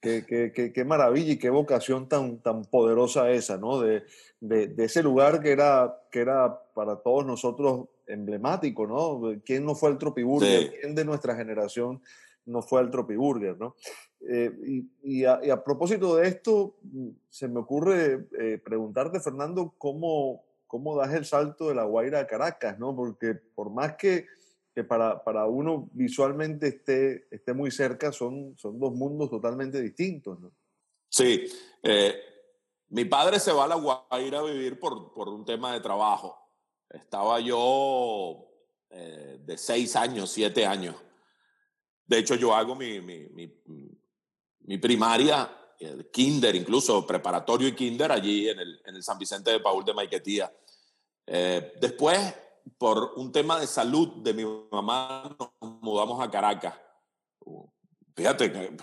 qué, qué, qué, qué maravilla y qué vocación tan, tan poderosa esa, ¿no? De, de, de ese lugar que era, que era para todos nosotros emblemático, ¿no? ¿Quién no fue al Tropiburger? Sí. ¿Quién de nuestra generación no fue al Tropiburger, no? Eh, y, y, a, y a propósito de esto, se me ocurre eh, preguntarte, Fernando, ¿cómo, cómo das el salto de La Guaira a Caracas, ¿no? Porque por más que, que para, para uno visualmente esté, esté muy cerca, son, son dos mundos totalmente distintos, ¿no? Sí. Eh, mi padre se va a La Guaira a vivir por, por un tema de trabajo. Estaba yo eh, de seis años, siete años. De hecho, yo hago mi, mi, mi, mi primaria, el kinder incluso, preparatorio y kinder, allí en el, en el San Vicente de Paúl de Maiquetía. Eh, después, por un tema de salud de mi mamá, nos mudamos a Caracas. Fíjate,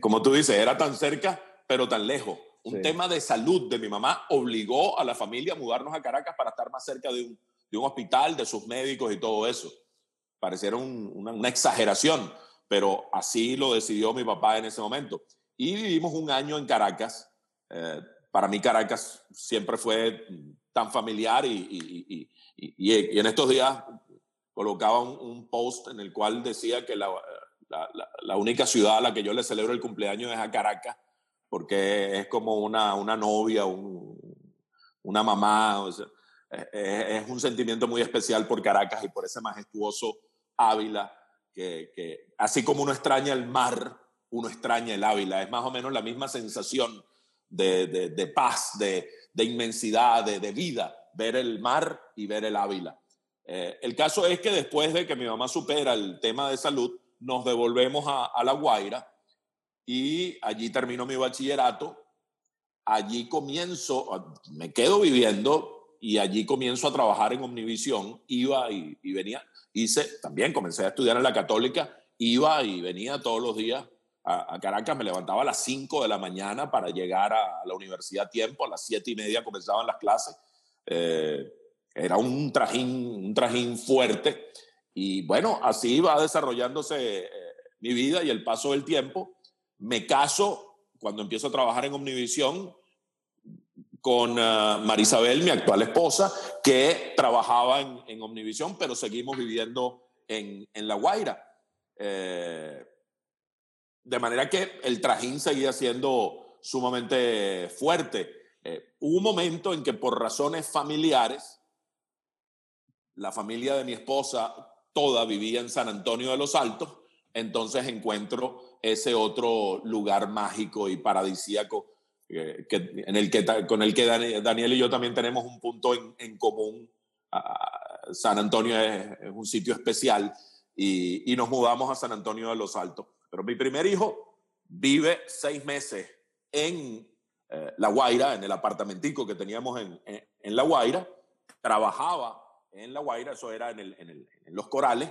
como tú dices, era tan cerca, pero tan lejos. Un sí. tema de salud de mi mamá obligó a la familia a mudarnos a Caracas para estar más cerca de un, de un hospital, de sus médicos y todo eso. Pareciera un, una, una exageración, pero así lo decidió mi papá en ese momento. Y vivimos un año en Caracas. Eh, para mí Caracas siempre fue tan familiar y, y, y, y, y en estos días colocaba un, un post en el cual decía que la, la, la, la única ciudad a la que yo le celebro el cumpleaños es a Caracas, porque es como una, una novia, un, una mamá. O sea, es, es un sentimiento muy especial por Caracas y por ese majestuoso Ávila, que, que así como uno extraña el mar, uno extraña el Ávila. Es más o menos la misma sensación de, de, de paz, de, de inmensidad, de, de vida, ver el mar y ver el Ávila. Eh, el caso es que después de que mi mamá supera el tema de salud, nos devolvemos a, a La Guaira y allí termino mi bachillerato. Allí comienzo, me quedo viviendo y allí comienzo a trabajar en Omnivisión. Iba y, y venía... Hice, también comencé a estudiar en la Católica, iba y venía todos los días a, a Caracas, me levantaba a las cinco de la mañana para llegar a, a la universidad a tiempo, a las siete y media comenzaban las clases, eh, era un trajín, un trajín fuerte, y bueno, así va desarrollándose eh, mi vida y el paso del tiempo. Me caso cuando empiezo a trabajar en Omnivisión con uh, Marisabel, mi actual esposa, que trabajaba en, en Omnivisión, pero seguimos viviendo en, en La Guaira. Eh, de manera que el trajín seguía siendo sumamente fuerte. Eh, hubo un momento en que por razones familiares, la familia de mi esposa toda vivía en San Antonio de los Altos, entonces encuentro ese otro lugar mágico y paradisíaco Que, que, en el que, con el que Daniel y yo también tenemos un punto en, en común. Uh, San Antonio es, es un sitio especial y, y nos mudamos a San Antonio de los Altos. Pero mi primer hijo vive seis meses en eh, La Guaira, en el apartamentico que teníamos en, en, en La Guaira. Trabajaba en La Guaira, eso era en, el, en, el, en Los Corales,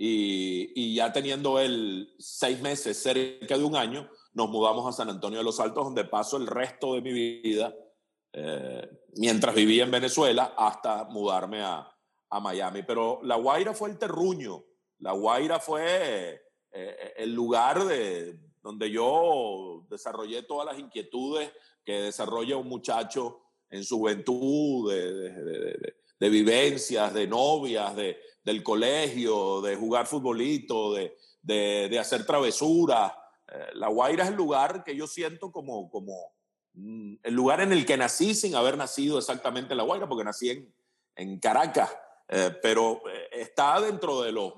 y, y ya teniendo él seis meses, cerca de un año, nos mudamos a San Antonio de los Altos, donde paso el resto de mi vida, eh, mientras vivía en Venezuela, hasta mudarme a, a Miami. Pero La Guaira fue el terruño, La Guaira fue eh, el lugar de, donde yo desarrollé todas las inquietudes que desarrolla un muchacho en su juventud, de, de, de, de, de vivencias, de novias, de, del colegio, de jugar futbolito, de, de, de hacer travesuras. La Guaira es el lugar que yo siento como, como el lugar en el que nací sin haber nacido exactamente en La Guaira, porque nací en, en Caracas, eh, pero está dentro de los,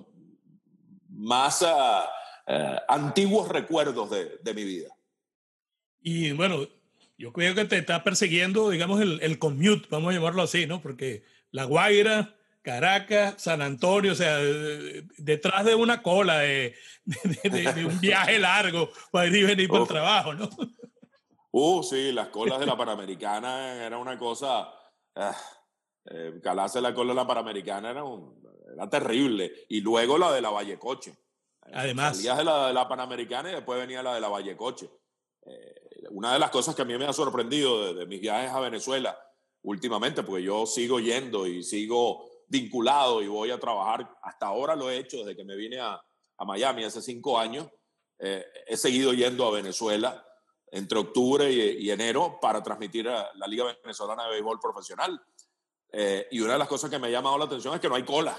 más uh, uh, antiguos recuerdos de, de mi vida. Y bueno, yo creo que te está persiguiendo, digamos, el, el commute, vamos a llamarlo así, ¿no? Porque La Guaira, Caracas, San Antonio, o sea, detrás de una cola, de, de, de, de un viaje largo para ir y venir para el trabajo, ¿no? Uh, sí, las colas de la Panamericana era una cosa... Ah, eh, calarse la cola de la Panamericana era, un, era terrible. Y luego la de la Vallecoche. Además. Salías de la de la Panamericana y después venía la de la Vallecoche. Eh, una de las cosas que a mí me ha sorprendido de, de mis viajes a Venezuela últimamente, porque yo sigo yendo y sigo vinculado y voy a trabajar, hasta ahora lo he hecho desde que me vine a, a Miami hace cinco años, eh, he seguido yendo a Venezuela entre octubre y, y enero para transmitir a la Liga Venezolana de Béisbol Profesional. Eh, y una de las cosas que me ha llamado la atención es que no hay colas.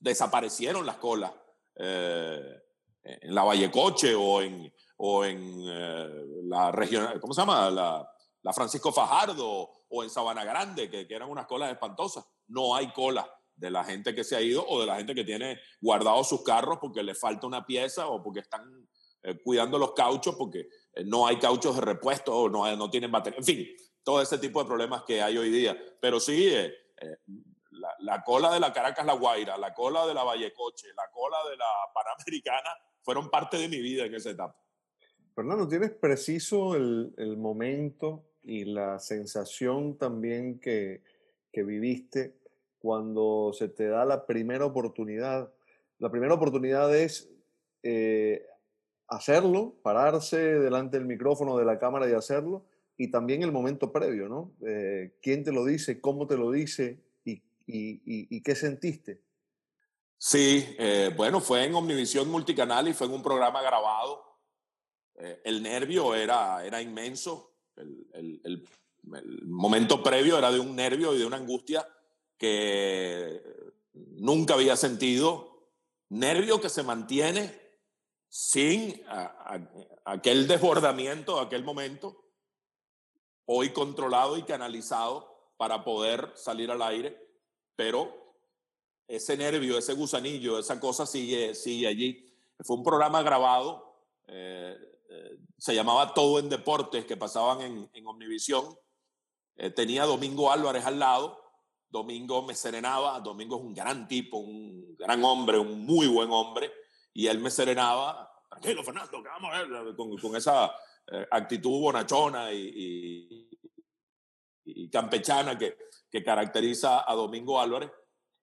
Desaparecieron las colas. Eh, en la Vallecoche o en, o en eh, la regional, ¿cómo se llama? La, la Francisco Fajardo o en Sabana Grande, que, que eran unas colas espantosas. No hay colas de la gente que se ha ido o de la gente que tiene guardados sus carros porque le falta una pieza o porque están eh, cuidando los cauchos porque no hay cauchos de repuesto o no, no tienen batería. En fin, todo ese tipo de problemas que hay hoy día. Pero sí, eh, eh, la, la cola de la Caracas La Guaira, la cola de la Vallecoche, la cola de la Panamericana fueron parte de mi vida en esa etapa. Fernando, ¿tienes preciso el, el momento y la sensación también que, que viviste cuando se te da la primera oportunidad? La primera oportunidad es... Eh, hacerlo, pararse delante del micrófono, de la cámara y hacerlo, y también el momento previo, ¿no? Eh, ¿Quién te lo dice? ¿Cómo te lo dice? ¿Y, y, y, y qué sentiste? Sí, eh, bueno, fue en Omnivisión Multicanal y fue en un programa grabado. Eh, el nervio era, era inmenso. El, el, el, el momento previo era de un nervio y de una angustia que nunca había sentido. Nervio que se mantiene sin a, a, aquel desbordamiento de aquel momento, hoy controlado y canalizado para poder salir al aire, pero ese nervio, ese gusanillo, esa cosa sigue, sigue allí. Fue un programa grabado, eh, eh, se llamaba Todo en Deportes, que pasaban en, en Omnivisión. Eh, tenía a Domingo Álvarez al lado. Domingo me serenaba. Domingo es un gran tipo, un gran hombre, un muy buen hombre. Y él me serenaba, tranquilo Fernando, que vamos a ver, con, con esa eh, actitud bonachona y, y, y campechana que, que caracteriza a Domingo Álvarez.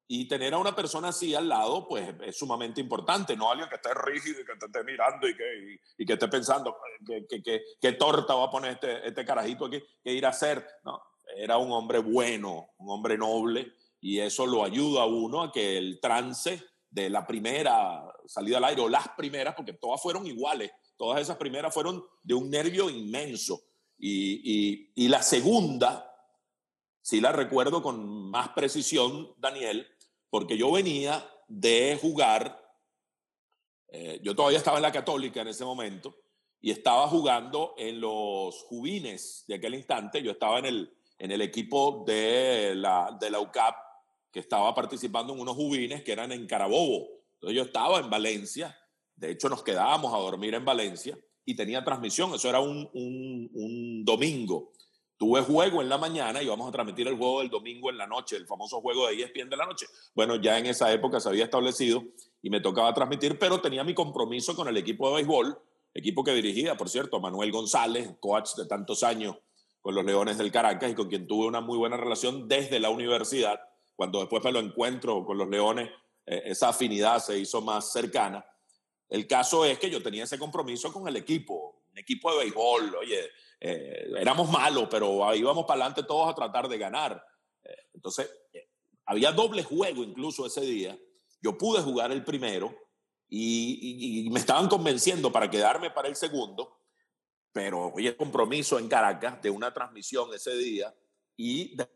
Y tener a una persona así al lado, pues es sumamente importante, no alguien que esté rígido y que te esté mirando y que, y, y que esté pensando ¿qué, qué, qué, qué torta va a poner este, este carajito aquí, qué ir a hacer. No, era un hombre bueno, un hombre noble, y eso lo ayuda a uno a que el trance de la primera salida al aire, o las primeras, porque todas fueron iguales. Todas esas primeras fueron de un nervio inmenso. Y, y, y la segunda, sí la recuerdo con más precisión, Daniel, porque yo venía de jugar, eh, yo todavía estaba en la Católica en ese momento, y estaba jugando en los juvines de aquel instante. Yo estaba en el, en el equipo de la, de la U C A P, que estaba participando en unos juvines que eran en Carabobo. Entonces yo estaba en Valencia, de hecho nos quedábamos a dormir en Valencia y tenía transmisión, eso era un, un, un domingo. Tuve juego en la mañana y íbamos a transmitir el juego del domingo en la noche, el famoso juego de E S P N de la noche. Bueno, ya en esa época se había establecido y me tocaba transmitir, pero tenía mi compromiso con el equipo de béisbol, equipo que dirigía, por cierto, Manuel González, coach de tantos años con los Leones del Caracas y con quien tuve una muy buena relación desde la universidad. Cuando después me lo encuentro con los Leones, eh, esa afinidad se hizo más cercana. El caso es que yo tenía ese compromiso con el equipo, un equipo de béisbol. Oye, eh, éramos malos, pero íbamos para adelante todos a tratar de ganar. Eh, entonces, eh, había doble juego incluso ese día. Yo pude jugar el primero y, y, y me estaban convenciendo para quedarme para el segundo, pero oye, el compromiso en Caracas de una transmisión ese día y de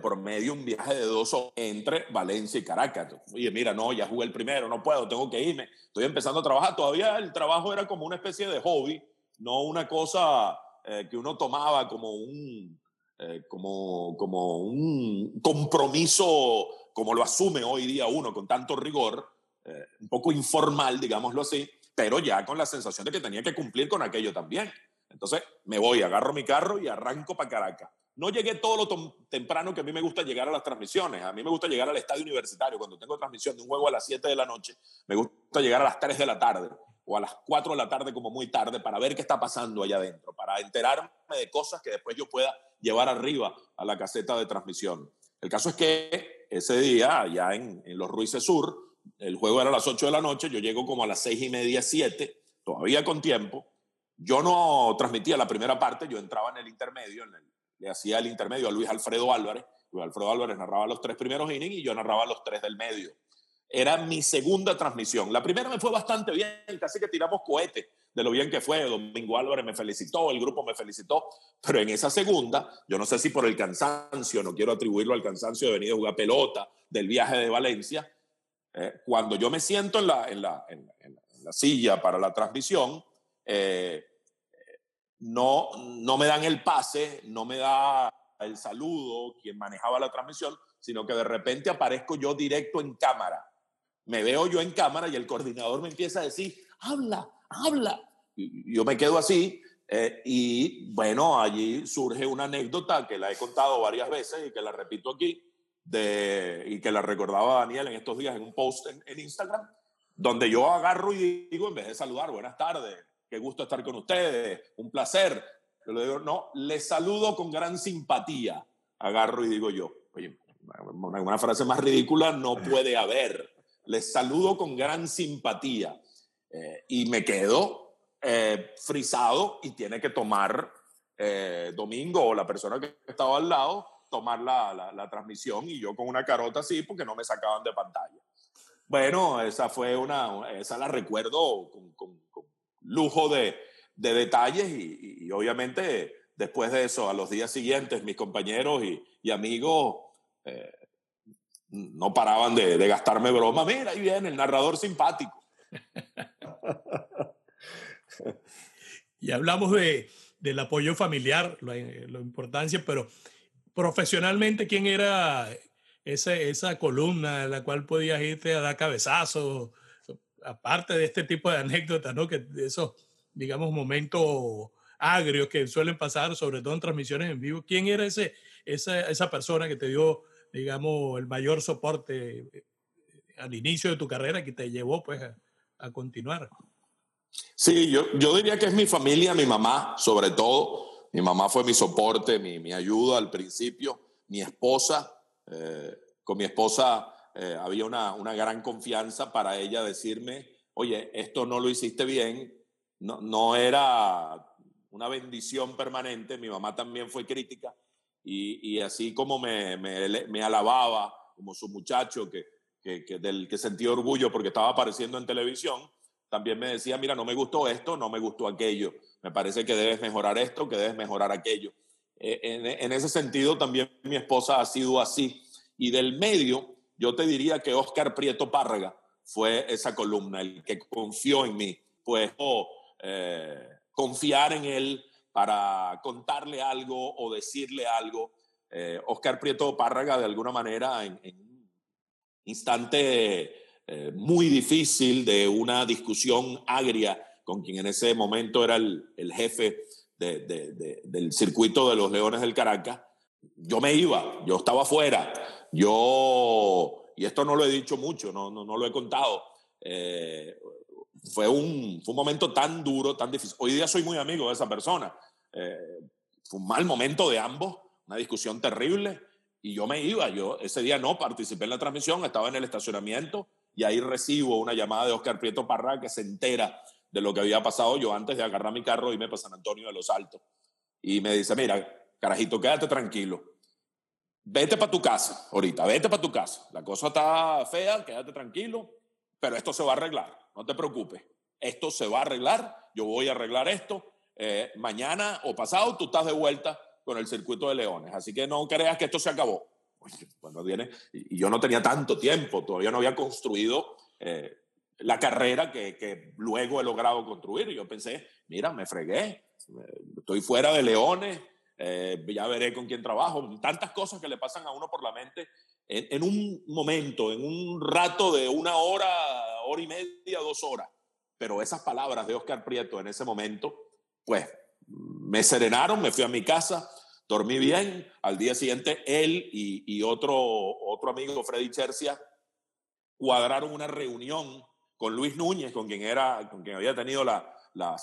por medio un viaje de dos horas entre Valencia y Caracas. Oye, mira, no, ya jugué el primero, no puedo, tengo que irme. Estoy empezando a trabajar. Todavía el trabajo era como una especie de hobby, no una cosa eh, que uno tomaba como un, eh, como, como un compromiso, como lo asume hoy día uno, con tanto rigor. eh, un poco informal, digámoslo así, pero ya con la sensación de que tenía que cumplir con aquello también. Entonces me voy, agarro mi carro y arranco para Caracas. No llegué todo lo temprano que a mí me gusta llegar a las transmisiones. A mí me gusta llegar al estadio universitario. Cuando tengo transmisión de un juego a las siete de la noche, me gusta llegar a las tres de la tarde o a las cuatro de la tarde como muy tarde, para ver qué está pasando allá adentro, para enterarme de cosas que después yo pueda llevar arriba a la caseta de transmisión. El caso es que ese día, allá en, en Los Ruices Sur, el juego era a las ocho de la noche, yo llego como a las seis y media, siete, todavía con tiempo. Yo no transmitía la primera parte, yo entraba en el intermedio, en el, le hacía el intermedio a Luis Alfredo Álvarez. Luis Alfredo Álvarez narraba los tres primeros innings y yo narraba los tres del medio. Era mi segunda transmisión. La primera me fue bastante bien, casi que tiramos cohetes de lo bien que fue. Domingo Álvarez me felicitó, el grupo me felicitó, pero en esa segunda, yo no sé si por el cansancio, no quiero atribuirlo al cansancio de venir a jugar pelota, del viaje de Valencia, eh, cuando yo me siento en la, en, la, en, la, en, la, en la silla para la transmisión, eh, no, no me dan el pase, no me da el saludo quien manejaba la transmisión, sino que de repente aparezco yo directo en cámara. Me veo yo en cámara y el coordinador me empieza a decir, habla, habla. Y yo me quedo así eh, y bueno, allí surge una anécdota que la he contado varias veces y que la repito aquí de, y que la recordaba Daniel en estos días en un post en, en Instagram, donde yo agarro y digo, en vez de saludar, buenas tardes, qué gusto estar con ustedes, un placer. Yo le digo, no, les saludo con gran simpatía. Agarro y digo yo, oye, una frase más ridícula no puede haber. Les saludo con gran simpatía. Eh, y me quedo eh, frisado y tiene que tomar eh, Domingo o la persona que estaba al lado, tomar la, la, la transmisión y yo con una carota así porque no me sacaban de pantalla. Bueno, esa fue una, esa la recuerdo con, con, con lujo de, de detalles y, y obviamente después de eso, a los días siguientes, mis compañeros y, y amigos... Eh, no paraban de, de gastarme broma. Mira, ahí viene el narrador simpático. Y hablamos de, del apoyo familiar, la, la importancia, pero profesionalmente, ¿quién era esa, esa columna en la cual podías irte a dar cabezazos? Aparte de este tipo de anécdotas, ¿no? Que esos, digamos, momentos agrios que suelen pasar, sobre todo en transmisiones en vivo. ¿Quién era ese, esa, esa persona que te dio, digamos, el mayor soporte al inicio de tu carrera que te llevó pues a, a continuar? Sí, yo, yo diría que es mi familia, mi mamá, sobre todo. Mi mamá fue mi soporte, mi, mi ayuda al principio. Mi esposa, eh, con mi esposa eh, había una, una gran confianza para ella decirme, oye, esto no lo hiciste bien, no, no era una bendición permanente. Mi mamá también fue crítica. Y, y así como me, me, me alababa como su muchacho que, que, que del que sentía orgullo porque estaba apareciendo en televisión, también me decía, mira, no me gustó esto, no me gustó aquello, me parece que debes mejorar esto, que debes mejorar aquello. Eh, en, en ese sentido también mi esposa ha sido así. Y del medio yo te diría que Oscar Prieto Párraga fue esa columna, el que confió en mí, pues oh, eh, confiar en él para contarle algo o decirle algo. Eh, Oscar Prieto Párraga, de alguna manera, en un instante eh, muy difícil de una discusión agria con quien en ese momento era el, el jefe de, de, de, del circuito de los Leones del Caracas, yo me iba, yo estaba afuera. Yo, y esto no lo he dicho mucho, no, no, no lo he contado, eh, Fue un, fue un momento tan duro, tan difícil. Hoy día soy muy amigo de esa persona. Eh, fue un mal momento de ambos, una discusión terrible, y yo me iba. Yo ese día no participé en la transmisión, estaba en el estacionamiento, y ahí recibo una llamada de Oscar Prieto Parra que se entera de lo que había pasado yo antes de agarrar mi carro y irme para San Antonio de los Altos. Y me dice, mira, carajito, quédate tranquilo. Vete para tu casa ahorita, vete para tu casa. La cosa está fea, quédate tranquilo, pero esto se va a arreglar. No te preocupes, esto se va a arreglar, yo voy a arreglar esto, eh, mañana o pasado tú estás de vuelta con el circuito de Leones, así que no creas que esto se acabó. Cuando viene, y yo no tenía tanto tiempo, todavía no había construido eh, la carrera que, que luego he logrado construir, y yo pensé, mira, me fregué, estoy fuera de Leones, eh, ya veré con quién trabajo, tantas cosas que le pasan a uno por la mente en, en un momento, en un rato de una hora hora y media, dos horas. Pero esas palabras de Oscar Prieto en ese momento, pues me serenaron, me fui a mi casa, dormí bien. Al día siguiente él y, y otro, otro amigo, Freddy Chercia, cuadraron una reunión con Luis Núñez, con quien, era, con quien había tenido la, la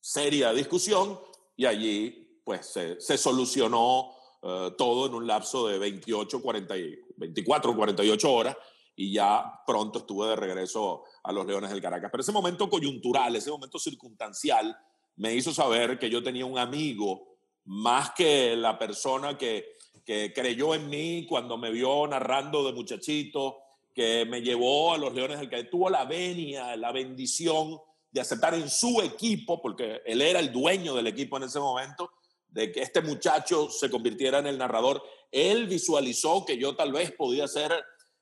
seria discusión, y allí pues se, se solucionó uh, todo en un lapso de veintiocho, cuarenta, veinticuatro, cuarenta y ocho horas, y ya pronto estuve de regreso a los Leones del Caracas. Pero ese momento coyuntural, ese momento circunstancial, me hizo saber que yo tenía un amigo más que la persona que, que creyó en mí cuando me vio narrando de muchachito, que me llevó a los Leones del Caracas, tuvo la venia, la bendición de aceptar en su equipo, porque él era el dueño del equipo en ese momento, de que este muchacho se convirtiera en el narrador. Él visualizó que yo tal vez podía ser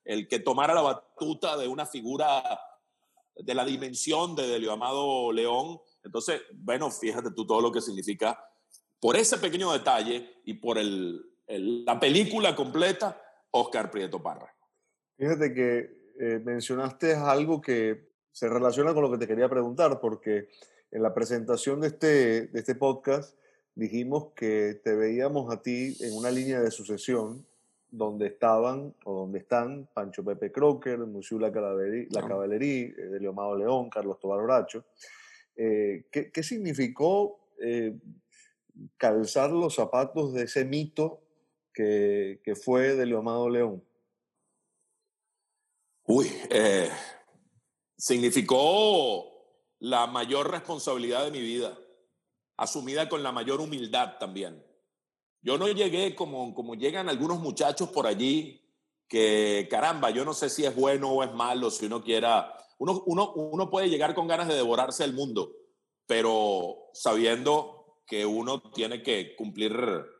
el que tomara la batuta de una figura de la dimensión de Delio Amado León. Entonces, bueno, fíjate tú todo lo que significa por ese pequeño detalle y por el, el, la película completa, Oscar Prieto Párraga. Fíjate que eh, mencionaste algo que se relaciona con lo que te quería preguntar, porque en la presentación de este, de este podcast dijimos que te veíamos a ti en una línea de sucesión donde estaban o donde están Pancho Pepe Crocker, Musiú La Cavallería, no. Delio Amado León, Carlos Tobar Bracho. Eh, ¿qué, ¿Qué significó eh, calzar los zapatos de ese mito que, que fue Delio Amado León? Uy, eh, significó la mayor responsabilidad de mi vida, asumida con la mayor humildad también. Yo no llegué como, como llegan algunos muchachos por allí, que caramba, yo no sé si es bueno o es malo, si uno quiera. Uno, uno, uno puede llegar con ganas de devorarse el mundo, pero sabiendo que uno tiene que cumplir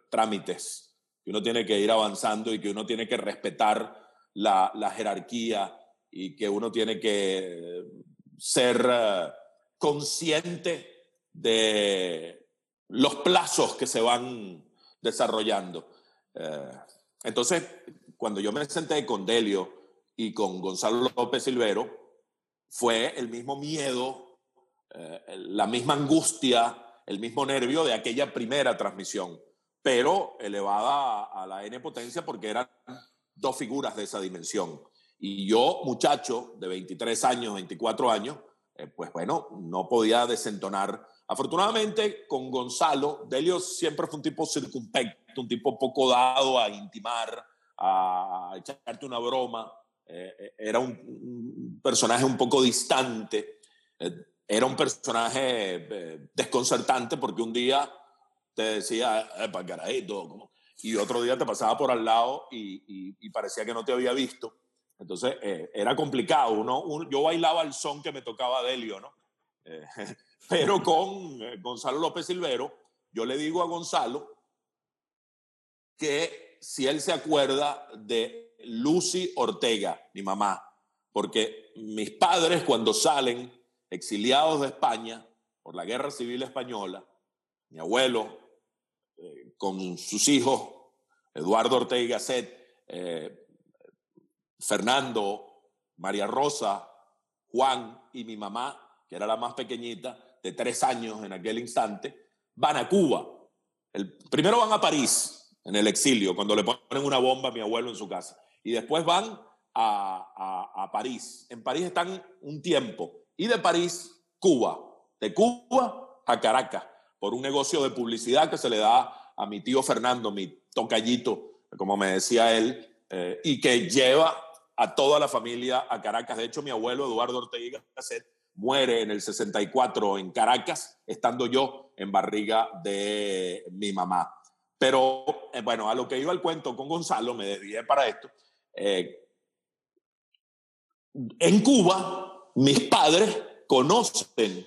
trámites, que uno tiene que ir avanzando y que uno tiene que respetar la, la jerarquía, y que uno tiene que ser uh, consciente de los plazos que se van desarrollando. Uh, entonces, cuando yo me senté con Delio y con Gonzalo López Silvero, fue el mismo miedo, uh, la misma angustia, el mismo nervio de aquella primera transmisión, pero elevada a, a la N potencia, porque eran dos figuras de esa dimensión. Y yo, muchacho de veintitrés años, veinticuatro años, eh, pues bueno, no podía desentonar. Afortunadamente, con Gonzalo, Delio siempre fue un tipo circunspecto, un tipo poco dado a intimar, a echarte una broma. Eh, era un, un personaje un poco distante. Eh, era un personaje eh, desconcertante, porque un día te decía, epa, carajito, ¿cómo? Y otro día te pasaba por al lado y, y, y parecía que no te había visto. Entonces, eh, era complicado. Uno, un, yo bailaba al son que me tocaba Delio, ¿no? Eh, pero con eh, Gonzalo López Silvero, yo le digo a Gonzalo que si él se acuerda de Lucy Ortega, mi mamá, porque mis padres, cuando salen exiliados de España por la Guerra Civil Española, mi abuelo, eh, con sus hijos, Eduardo Ortega y Gasset, eh, Fernando, María Rosa, Juan y mi mamá, que era la más pequeñita, de tres años en aquel instante, van a Cuba. El, primero van a París, en el exilio, cuando le ponen una bomba a mi abuelo en su casa. Y después van a, a, a París. En París están un tiempo. Y de París, Cuba. De Cuba a Caracas, por un negocio de publicidad que se le da a mi tío Fernando, mi tocallito, como me decía él, Eh, y que lleva a toda la familia a Caracas. De hecho, mi abuelo Eduardo Ortega Gasset muere en el sesenta y cuatro en Caracas, estando yo en barriga de mi mamá. Pero, eh, bueno, a lo que iba el cuento con Gonzalo, me desvié para esto. Eh, en Cuba, mis padres conocen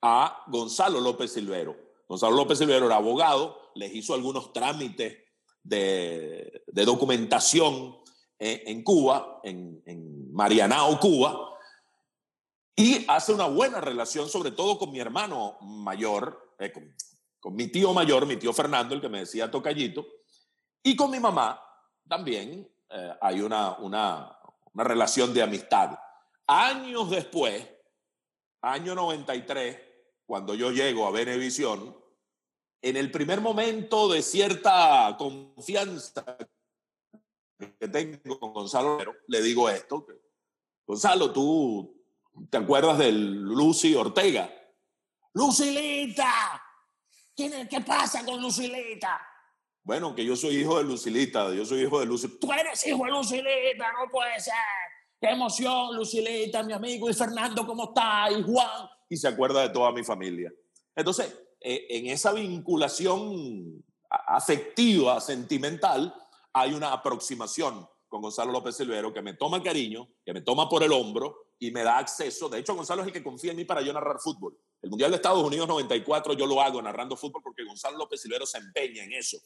a Gonzalo López Silvero. Gonzalo López Silvero era abogado, les hizo algunos trámites De, de documentación en, en Cuba, en, en Marianao, Cuba, y hace una buena relación, sobre todo con mi hermano mayor, eh, con, con mi tío mayor, mi tío Fernando, el que me decía tocallito, y con mi mamá también eh, hay una, una, una relación de amistad. Años después, año noventa y tres, cuando yo llego a Venevisión, en el primer momento de cierta confianza que tengo con Gonzalo, le digo esto: Gonzalo, tú te acuerdas del Lucy Ortega. ¡Lucilita! ¿Qué, ¿Qué pasa con Lucilita? Bueno, que yo soy hijo de Lucilita, yo soy hijo de Lucilita. ¡Tú eres hijo de Lucilita! ¡No puede ser! ¡Qué emoción, Lucilita, mi amigo! Y Fernando, ¿cómo está? Y Juan. Y se acuerda de toda mi familia. Entonces, en esa vinculación afectiva, sentimental, hay una aproximación con Gonzalo López Silvero que me toma cariño, que me toma por el hombro y me da acceso. De hecho, Gonzalo es el que confía en mí para yo narrar fútbol. El Mundial de Estados Unidos noventa y cuatro yo lo hago narrando fútbol porque Gonzalo López Silvero se empeña en eso.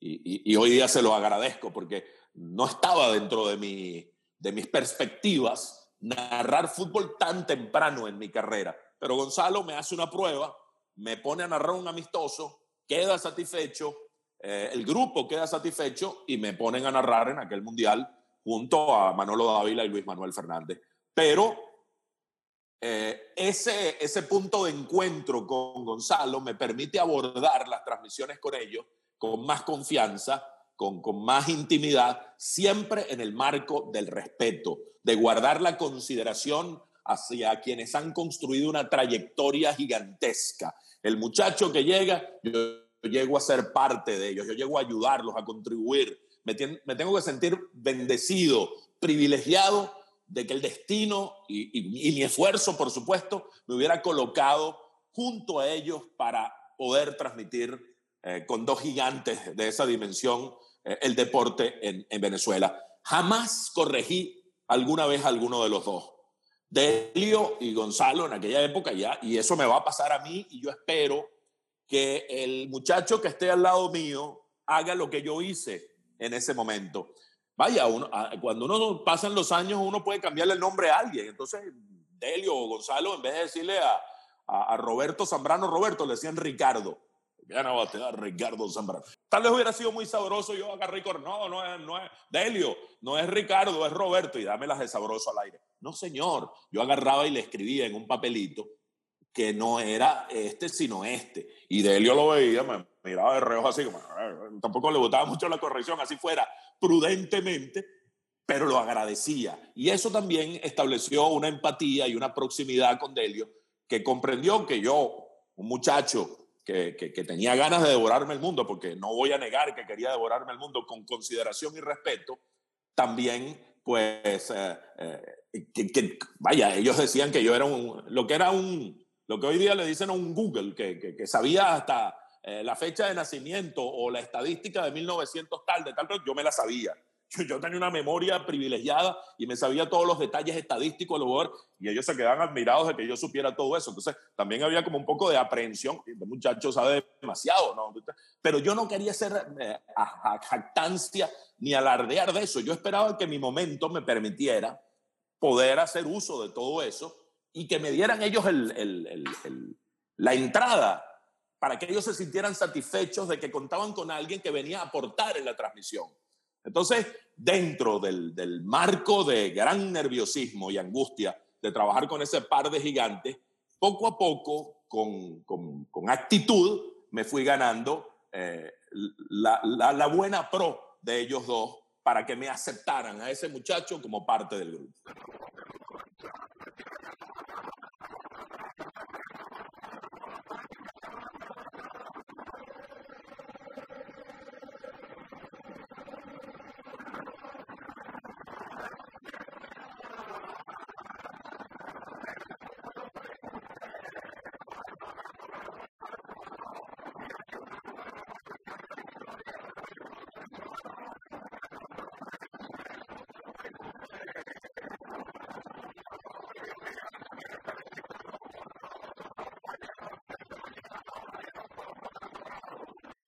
Y, y, y hoy día se lo agradezco porque no estaba dentro de, mi, de mis perspectivas narrar fútbol tan temprano en mi carrera. Pero Gonzalo me hace una prueba, me pone a narrar un amistoso, queda satisfecho, eh, el grupo queda satisfecho y me ponen a narrar en aquel Mundial junto a Manolo Ávila y Luis Manuel Fernández. Pero eh, ese, ese punto de encuentro con Gonzalo me permite abordar las transmisiones con ellos con más confianza, con, con más intimidad, siempre en el marco del respeto, de guardar la consideración hacia quienes han construido una trayectoria gigantesca. El muchacho que llega, yo, yo llego a ser parte de ellos, yo llego a ayudarlos, a contribuir. Me, ten, me tengo que sentir bendecido, privilegiado de que el destino y, y, y mi esfuerzo, por supuesto, me hubiera colocado junto a ellos para poder transmitir eh, con dos gigantes de esa dimensión eh, el deporte en, en Venezuela. Jamás corregí alguna vez a alguno de los dos. Delio y Gonzalo en aquella época ya, y eso me va a pasar a mí, y yo espero que el muchacho que esté al lado mío haga lo que yo hice en ese momento. Vaya, uno, cuando uno pasan los años uno puede cambiarle el nombre a alguien, entonces Delio o Gonzalo, en vez de decirle a, a, a Roberto Zambrano, Roberto le decían Ricardo. Ya no va a tener Ricardo Zambrano. Tal vez hubiera sido muy sabroso, yo agarré y corro, no, no es, no es Delio, no es Ricardo, es Roberto, y dámelas de sabroso al aire. No, señor, yo agarraba y le escribía en un papelito que no era este, sino este. Y Delio lo veía, me miraba de reojo así, como, tampoco le gustaba mucho la corrección, así fuera, prudentemente, pero lo agradecía. Y eso también estableció una empatía y una proximidad con Delio, que comprendió que yo, un muchacho, Que, que, que tenía ganas de devorarme el mundo, porque no voy a negar que quería devorarme el mundo con consideración y respeto, también, pues, eh, eh, que, que, vaya, ellos decían que yo era un, lo que era un, lo que hoy día le dicen a un Google, que, que, que sabía hasta eh, la fecha de nacimiento o la estadística de mil novecientos tal, de tal, pero yo me la sabía. Yo, yo tenía una memoria privilegiada y me sabía todos los detalles estadísticos del jugador y ellos se quedaban admirados de que yo supiera todo eso. Entonces también había como un poco de aprehensión. El muchacho sabe demasiado, ¿no? Pero yo no quería hacer eh, jactancia ni alardear de eso. Yo esperaba que mi momento me permitiera poder hacer uso de todo eso y que me dieran ellos el, el, el, el, la entrada para que ellos se sintieran satisfechos de que contaban con alguien que venía a aportar en la transmisión. Entonces, dentro del, del marco de gran nerviosismo y angustia de trabajar con ese par de gigantes, poco a poco, con, con, con actitud, me fui ganando eh, la, la, la buena pro de ellos dos para que me aceptaran a ese muchacho como parte del grupo.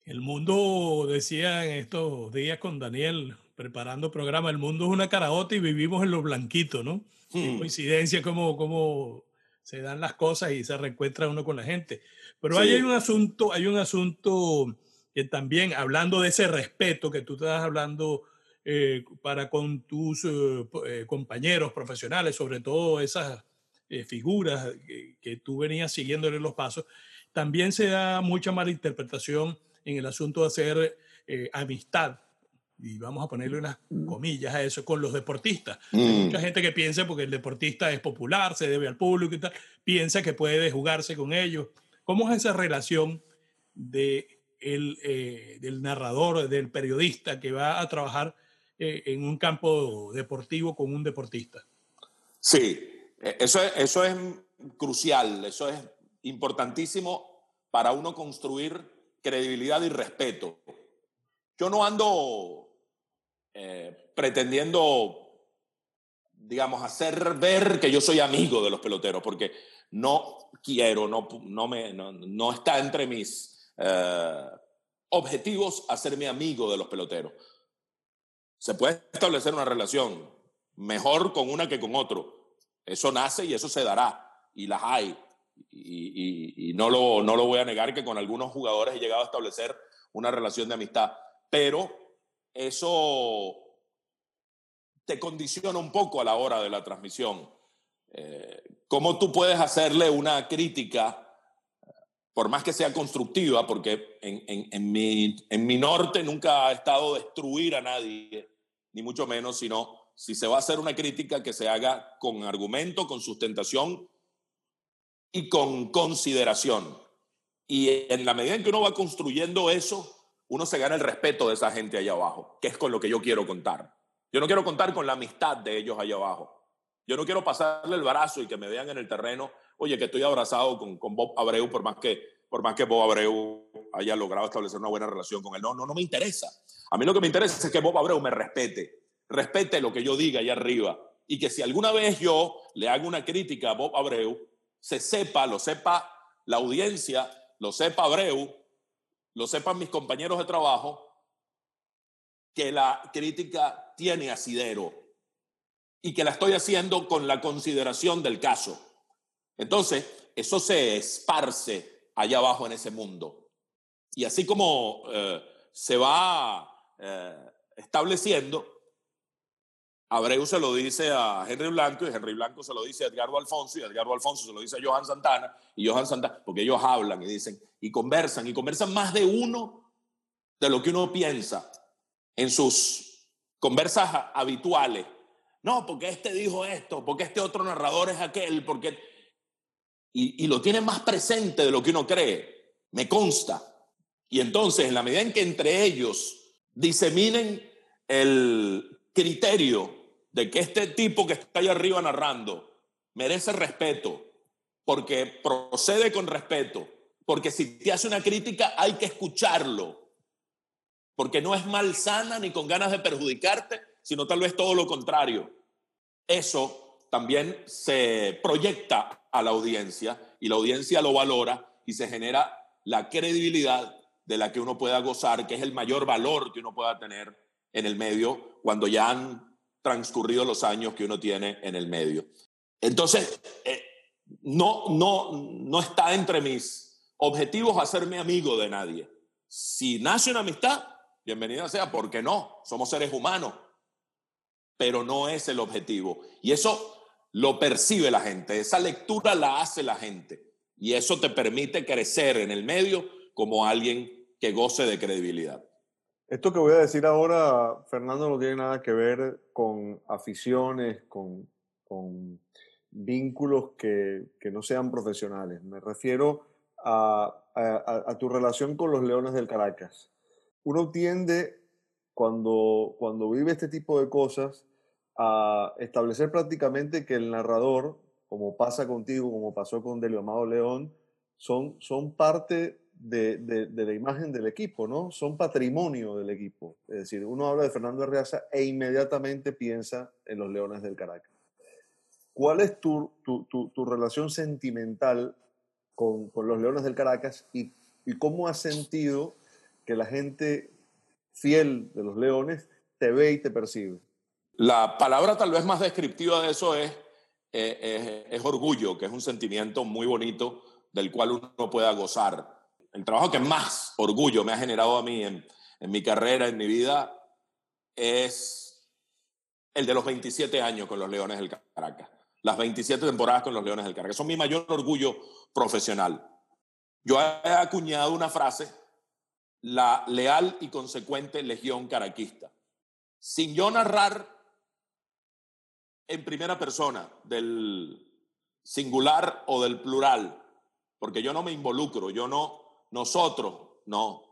El mundo, decía en estos días con Daniel, preparando programa, el mundo es una caraota y vivimos en lo blanquito, ¿no? Hmm. Coincidencia, como, como se dan las cosas y se reencuentra uno con la gente. Pero sí, ahí hay un asunto, hay un asunto que también, hablando de ese respeto que tú estás hablando, eh, para con tus eh, compañeros profesionales, sobre todo esas eh, figuras que, que tú venías siguiéndole los pasos. También se da mucha mala interpretación en el asunto de hacer eh, amistad, y vamos a ponerle unas comillas a eso, con los deportistas. Mm. Hay mucha gente que piensa, porque el deportista es popular, se debe al público y tal, piensa que puede jugarse con ellos. ¿Cómo es esa relación de el, eh, del narrador, del periodista que va a trabajar eh, en un campo deportivo con un deportista? Sí, eso es, eso es crucial, eso es importantísimo para uno construir credibilidad y respeto. Yo no ando eh, pretendiendo, digamos, hacer ver que yo soy amigo de los peloteros, porque no quiero, no, no, me, no, no está entre mis eh, objetivos hacerme amigo de los peloteros. Se puede establecer una relación mejor con una que con otro. Eso nace y eso se dará, y las hay. Y, y, y no, lo, no lo voy a negar que con algunos jugadores he llegado a establecer una relación de amistad, pero eso te condiciona un poco a la hora de la transmisión. Eh, ¿Cómo tú puedes hacerle una crítica, por más que sea constructiva, porque en, en, en, mi, en mi norte nunca ha estado destruir a nadie, ni mucho menos, sino si se va a hacer una crítica, que se haga con argumento, con sustentación y con consideración? Y en la medida en que uno va construyendo eso, uno se gana el respeto de esa gente allá abajo, que es con lo que yo quiero contar. Yo no quiero contar con la amistad de ellos allá abajo. Yo no quiero pasarle el brazo y que me vean en el terreno, oye, que estoy abrazado con, con Bob Abreu, por más, que, por más que Bob Abreu haya logrado establecer una buena relación con él. No, no, no me interesa. A mí lo que me interesa es que Bob Abreu me respete, respete lo que yo diga allá arriba, y que si alguna vez yo le hago una crítica a Bob Abreu, se sepa, lo sepa la audiencia, lo sepa Abreu, lo sepan mis compañeros de trabajo, que la crítica tiene asidero y que la estoy haciendo con la consideración del caso. Entonces, eso se esparce allá abajo en ese mundo. Y así como eh, se va eh, estableciendo, Abreu se lo dice a Henry Blanco, y Henry Blanco se lo dice a Edgardo Alfonso, y Edgardo Alfonso se lo dice a Johan Santana, y Johan Santana, porque ellos hablan y dicen, y conversan, y conversan más de uno de lo que uno piensa en sus conversas habituales. No, porque este dijo esto, porque este otro narrador es aquel, porque... Y, y lo tiene más presente de lo que uno cree, me consta. Y entonces, en la medida en que entre ellos diseminen el criterio de que este tipo que está allá arriba narrando merece respeto, porque procede con respeto, porque si te hace una crítica hay que escucharlo, porque no es malsana ni con ganas de perjudicarte, sino tal vez todo lo contrario. Eso también se proyecta a la audiencia, y la audiencia lo valora, y se genera la credibilidad de la que uno pueda gozar, que es el mayor valor que uno pueda tener en el medio, cuando ya han transcurrido los años que uno tiene en el medio. Entonces, eh, no, no, no está entre mis objetivos hacerme amigo de nadie. Si nace una amistad, bienvenida sea, porque no, somos seres humanos, pero no es el objetivo. Y eso lo percibe la gente, esa lectura la hace la gente, y eso te permite crecer en el medio como alguien que goce de credibilidad. Esto que voy a decir ahora, Fernando, no tiene nada que ver con aficiones, con, con vínculos que, que no sean profesionales. Me refiero a, a, a tu relación con los Leones del Caracas. Uno tiende, cuando, cuando vive este tipo de cosas, a establecer prácticamente que el narrador, como pasa contigo, como pasó con Delio Amado León, son, son parte... De, de, de la imagen del equipo, ¿no? Son patrimonio del equipo. Es decir, uno habla de Fernando Arreaza e inmediatamente piensa en los Leones del Caracas. ¿Cuál es tu, tu, tu, tu relación sentimental con, con los Leones del Caracas, y, y cómo has sentido que la gente fiel de los Leones te ve y te percibe? La palabra tal vez más descriptiva de eso es, eh, es, es orgullo, que es un sentimiento muy bonito del cual uno pueda gozar. El trabajo que más orgullo me ha generado a mí en, en mi carrera, en mi vida, es el de los veintisiete años con los Leones del Caracas. Las veintisiete temporadas con los Leones del Caracas. Eso es mi mayor orgullo profesional. Yo he acuñado una frase, la leal y consecuente legión caraquista. Sin yo narrar en primera persona del singular o del plural, porque yo no me involucro, yo no, nosotros, no,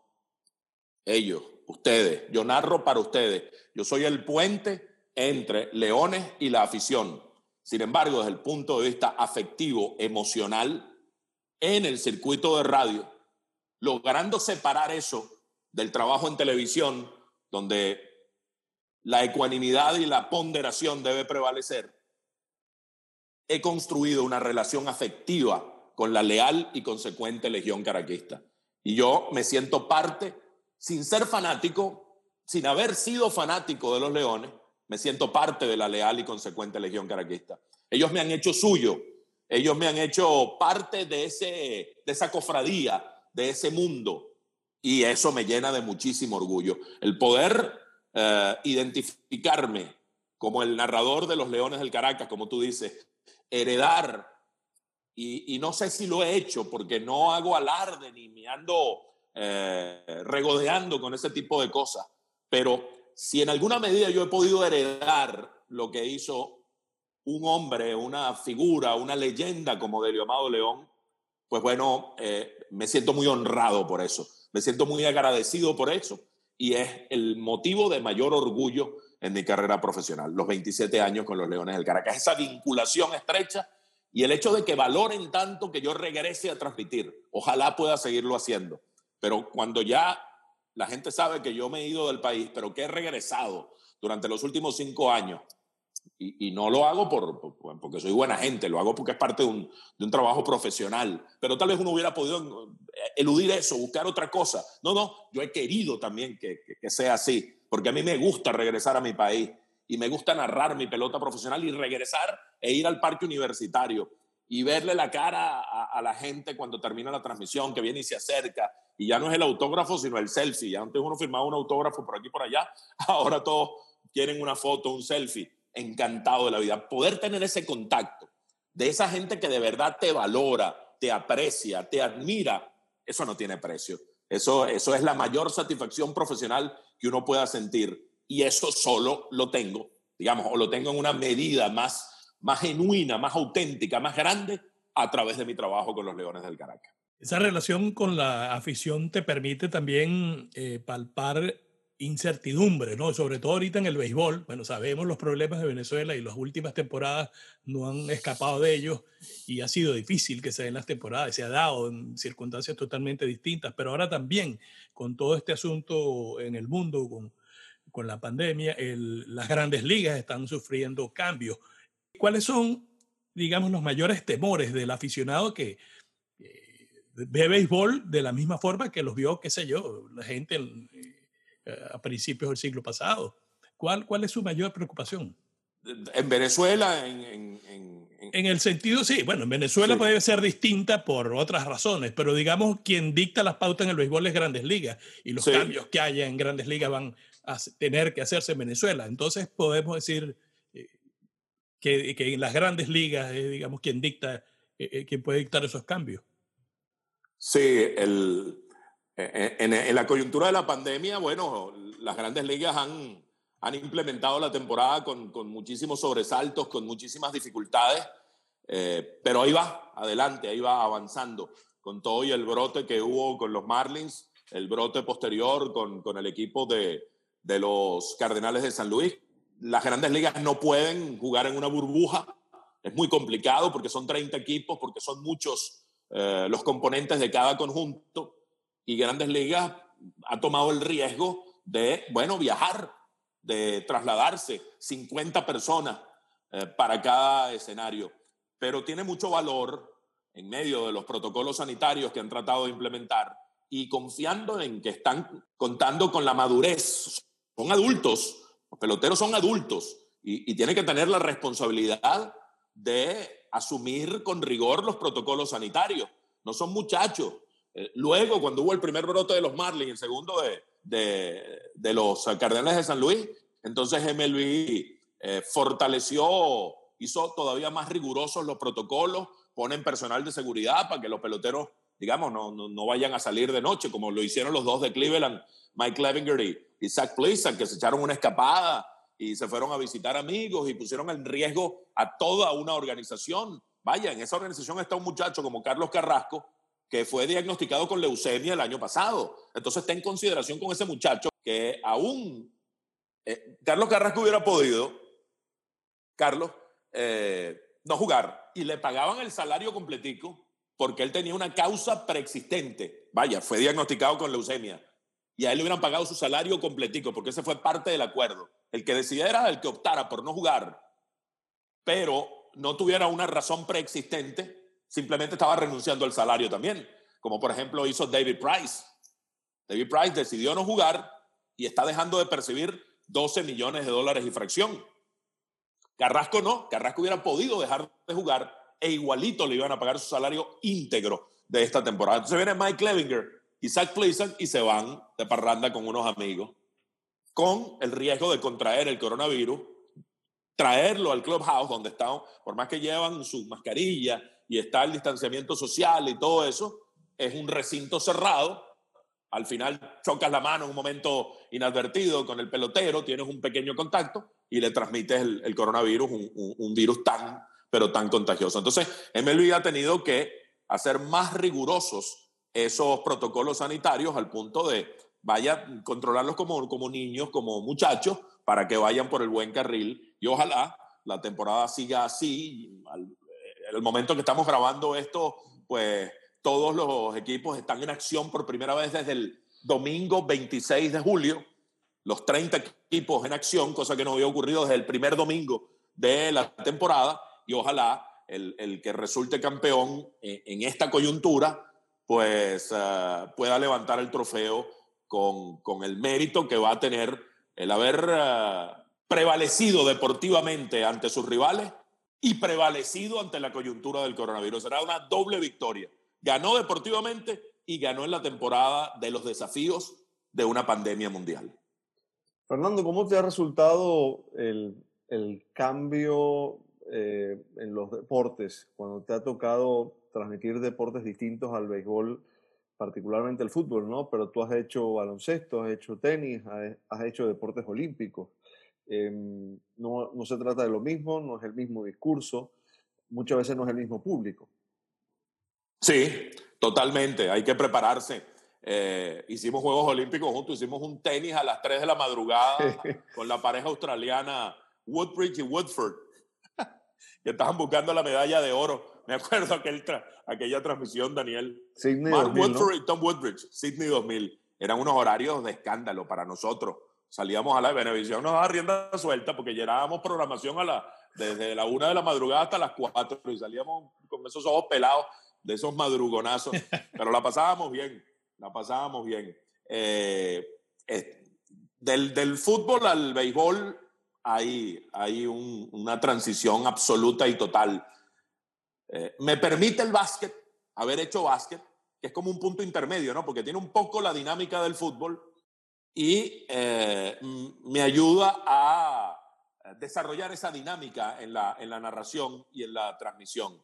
ellos, ustedes, yo narro para ustedes, yo soy el puente entre Leones y la afición. Sin embargo, desde el punto de vista afectivo, emocional, en el circuito de radio, logrando separar eso del trabajo en televisión, donde la ecuanimidad y la ponderación debe prevalecer, he construido una relación afectiva con la leal y consecuente legión caraquista. Y yo me siento parte, sin ser fanático, sin haber sido fanático de los Leones, me siento parte de la leal y consecuente legión caraquista. Ellos me han hecho suyo. Ellos me han hecho parte de, ese, de esa cofradía, de ese mundo, y eso me llena de muchísimo orgullo. El poder eh, identificarme como el narrador de los Leones del Caracas, como tú dices, heredar, y, y no sé si lo he hecho porque no hago alarde ni me ando eh, regodeando con ese tipo de cosas, pero si en alguna medida yo he podido heredar lo que hizo un hombre, una figura, una leyenda como Delio Amado León, pues bueno, eh, me siento muy honrado por eso, me siento muy agradecido por eso, y es el motivo de mayor orgullo en mi carrera profesional, los veintisiete años con los Leones del Caracas, esa vinculación estrecha y el hecho de que valoren tanto que yo regrese a transmitir. Ojalá pueda seguirlo haciendo, pero cuando ya la gente sabe que yo me he ido del país, pero que he regresado durante los últimos cinco años, Y, y no lo hago por, por, porque soy buena gente, lo hago porque es parte de un, de un trabajo profesional. Pero tal vez uno hubiera podido eludir eso, buscar otra cosa. No, no, yo he querido también que, que, que sea así, porque a mí me gusta regresar a mi país y me gusta narrar mi pelota profesional y regresar e ir al parque universitario y verle la cara a, a la gente cuando termina la transmisión, que viene y se acerca. Y ya no es el autógrafo, sino el selfie. Ya antes uno firmaba un autógrafo por aquí y por allá. Ahora todos quieren una foto, un selfie. Encantado de la vida, poder tener ese contacto de esa gente que de verdad te valora, te aprecia, te admira, eso no tiene precio. Eso, eso es la mayor satisfacción profesional que uno pueda sentir, y eso solo lo tengo, digamos, o lo tengo en una medida más, más genuina, más auténtica, más grande, a través de mi trabajo con los Leones del Caracas. Esa relación con la afición te permite también eh, palpar incertidumbre, ¿no? Sobre todo ahorita en el béisbol. Bueno, sabemos los problemas de Venezuela y las últimas temporadas no han escapado de ellos, y ha sido difícil que se den las temporadas, se ha dado en circunstancias totalmente distintas, pero ahora también con todo este asunto en el mundo, con, con la pandemia, el, las grandes ligas están sufriendo cambios. ¿Cuáles son, digamos, los mayores temores del aficionado que eh, ve béisbol de la misma forma que los vio, qué sé yo, la gente eh, a principios del siglo pasado? ¿Cuál, cuál es su mayor preocupación? ¿En Venezuela? En, en, en, en el sentido, sí, bueno, en Venezuela sí puede ser distinta por otras razones, pero digamos, quien dicta las pautas en el béisbol es Grandes Ligas, y los sí. cambios que haya en Grandes Ligas van a tener que hacerse en Venezuela. Entonces podemos decir que, que en las Grandes Ligas es, digamos, quien dicta, quien puede dictar esos cambios. Sí, el... En, en la coyuntura de la pandemia, bueno, las Grandes Ligas han, han implementado la temporada con, con muchísimos sobresaltos, con muchísimas dificultades, eh, pero ahí va, adelante, ahí va avanzando. Con todo y el brote que hubo con los Marlins, el brote posterior con, con el equipo de, de los Cardenales de San Luis, las Grandes Ligas no pueden jugar en una burbuja, es muy complicado porque son treinta equipos, porque son muchos eh, los componentes de cada conjunto. Y Grandes Ligas ha tomado el riesgo de, bueno, viajar, de trasladarse cincuenta personas eh, para cada escenario. Pero tiene mucho valor en medio de los protocolos sanitarios que han tratado de implementar, y confiando en que están contando con la madurez. Son adultos, los peloteros son adultos y, y tienen que tener la responsabilidad de asumir con rigor los protocolos sanitarios. No son muchachos. Luego, cuando hubo el primer brote de los Marlins, el segundo de, de, de los Cardenales de San Luis, Entonces M L B eh, fortaleció, hizo todavía más rigurosos los protocolos, ponen personal de seguridad para que los peloteros, digamos, no, no, no vayan a salir de noche, como lo hicieron los dos de Cleveland, Mike Clevinger y, y Zach Plesac, que se echaron una escapada y se fueron a visitar amigos y pusieron en riesgo a toda una organización. Vaya, en esa organización está un muchacho como Carlos Carrasco, que fue diagnosticado con leucemia el año pasado. Entonces, ten consideración con ese muchacho que aún eh, Carlos Carrasco hubiera podido, Carlos, eh, no jugar. Y le pagaban el salario completico porque él tenía una causa preexistente. Vaya, fue diagnosticado con leucemia. Y a él le hubieran pagado su salario completico porque ese fue parte del acuerdo. El que decidiera, el que optara por no jugar, pero no tuviera una razón preexistente, simplemente estaba renunciando al salario también, como por ejemplo hizo David Price. David Price decidió no jugar y está dejando de percibir doce millones de dólares y fracción. Carrasco no, Carrasco hubiera podido dejar de jugar e igualito le iban a pagar su salario íntegro de esta temporada. Entonces viene Mike Clevinger y Zach Plesac y se van de parranda con unos amigos, con el riesgo de contraer el coronavirus, traerlo al clubhouse donde están, por más que llevan su mascarilla y está el distanciamiento social y todo eso, es un recinto cerrado. Al final chocas la mano en un momento inadvertido con el pelotero, tienes un pequeño contacto y le transmites el, el coronavirus, un, un, un virus tan, pero tan contagioso. Entonces, M L B ha tenido que hacer más rigurosos esos protocolos sanitarios al punto de, vaya, controlarlos como, como niños, como muchachos, para que vayan por el buen carril. Y ojalá la temporada siga así. Al, el momento que estamos grabando esto, pues todos los equipos están en acción por primera vez desde el domingo veintiséis de julio. Los treinta equipos en acción, cosa que no había ocurrido desde el primer domingo de la temporada. Y ojalá el, el que resulte campeón en, en esta coyuntura, pues uh, pueda levantar el trofeo con, con el mérito que va a tener el haber uh, prevalecido deportivamente ante sus rivales y prevalecido ante la coyuntura del coronavirus. Será una doble victoria. Ganó deportivamente y ganó en la temporada de los desafíos de una pandemia mundial. Fernando, ¿cómo te ha resultado el, el cambio eh, en los deportes cuando te ha tocado transmitir deportes distintos al béisbol, particularmente el fútbol, ¿no? Pero tú has hecho baloncesto, has hecho tenis, has, has hecho deportes olímpicos. Eh, no, no se trata de lo mismo, no es el mismo discurso, muchas veces no es el mismo público. Sí, totalmente, hay que prepararse. Eh, hicimos Juegos Olímpicos juntos, hicimos un tenis a las tres de la madrugada con la pareja australiana Woodbridge y Woodford, que estaban buscando la medalla de oro. Me acuerdo aquel tra- aquella transmisión, Daniel. Sydney Mark dos mil, Woodford, ¿no? Y Tom Woodbridge, Sydney dos mil. Eran unos horarios de escándalo para nosotros. Salíamos a la Venevisión, nos daba rienda suelta porque llenábamos programación a la, desde la una de la madrugada hasta las cuatro y salíamos con esos ojos pelados de esos madrugonazos, pero la pasábamos bien, la pasábamos bien. Eh, eh, del, del fútbol al béisbol hay, hay un, una transición absoluta y total. Eh, me permite el básquet, haber hecho básquet, que es como un punto intermedio, ¿no? Porque tiene un poco la dinámica del fútbol, y eh, me ayuda a desarrollar esa dinámica en la, en la narración y en la transmisión.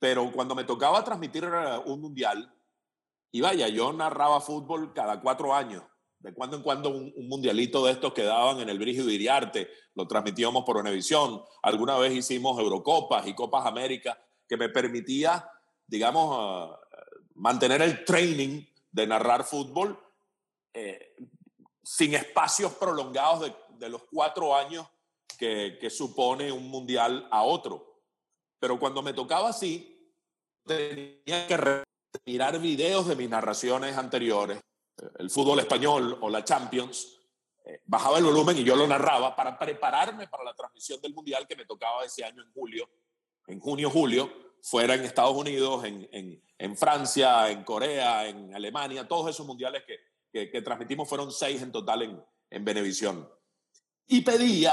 Pero cuando me tocaba transmitir un mundial, y vaya, yo narraba fútbol cada cuatro años, de cuando en cuando un, un mundialito de estos que daban en el Brígido Iriarte, lo transmitíamos por Venevisión, alguna vez hicimos Eurocopas y Copas América, que me permitía, digamos, uh, mantener el training de narrar fútbol, eh, sin espacios prolongados de, de los cuatro años que, que supone un mundial a otro. Pero cuando me tocaba así, tenía que mirar videos de mis narraciones anteriores, el fútbol español o la Champions, eh, bajaba el volumen y yo lo narraba para prepararme para la transmisión del mundial que me tocaba ese año en julio, en junio, julio, fuera en Estados Unidos, en, en, en Francia, en Corea, en Alemania, todos esos mundiales que Que, que transmitimos, fueron seis en total en, en Venevisión. Y pedía,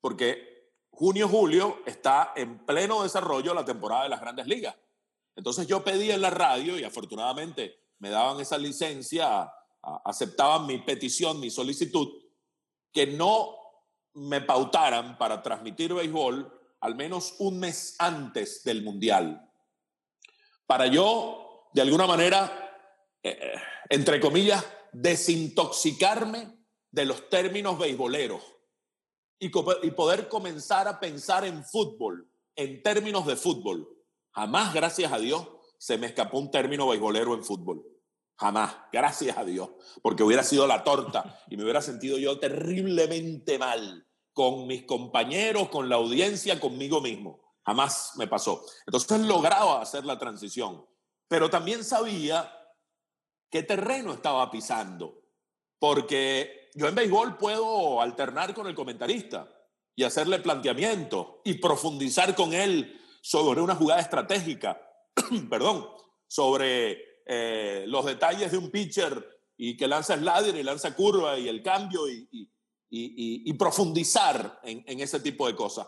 porque junio-julio está en pleno desarrollo la temporada de las Grandes Ligas. Entonces yo pedía en la radio y afortunadamente me daban esa licencia, a, aceptaban mi petición, mi solicitud, que no me pautaran para transmitir béisbol al menos un mes antes del Mundial. Para yo, de alguna manera, eh, entre comillas, desintoxicarme de los términos beisboleros y, y poder comenzar a pensar en fútbol, en términos de fútbol. Jamás, gracias a Dios, se me escapó un término beisbolero en fútbol. Jamás, gracias a Dios, porque hubiera sido la torta y me hubiera sentido yo terriblemente mal con mis compañeros, con la audiencia, conmigo mismo. Jamás me pasó. Entonces lograba hacer la transición, pero también sabía qué terreno estaba pisando, porque yo en béisbol puedo alternar con el comentarista y hacerle planteamientos y profundizar con él sobre una jugada estratégica, perdón, sobre eh, los detalles de un pitcher y que lanza slider y lanza curva y el cambio y, y, y, y, y profundizar en, en ese tipo de cosas.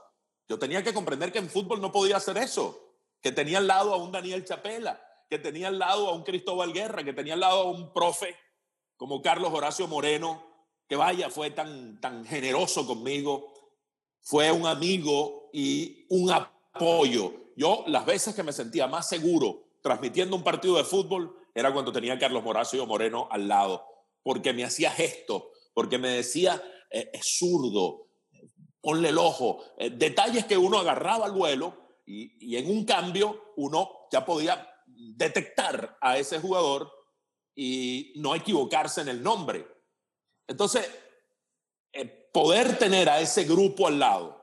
Yo tenía que comprender que en fútbol no podía hacer eso, que tenía al lado a un Daniel Chapela, que tenía al lado a un Cristóbal Guerra, que tenía al lado a un profe como Carlos Horacio Moreno, que vaya, fue tan, tan generoso conmigo, fue un amigo y un apoyo. Yo las veces que me sentía más seguro transmitiendo un partido de fútbol era cuando tenía a Carlos Horacio Moreno al lado, porque me hacía gestos, porque me decía, eh, es zurdo, ponle el ojo, eh, detalles que uno agarraba al vuelo y, y en un cambio uno ya podía detectar a ese jugador y no equivocarse en el nombre. Entonces, eh, poder tener a ese grupo al lado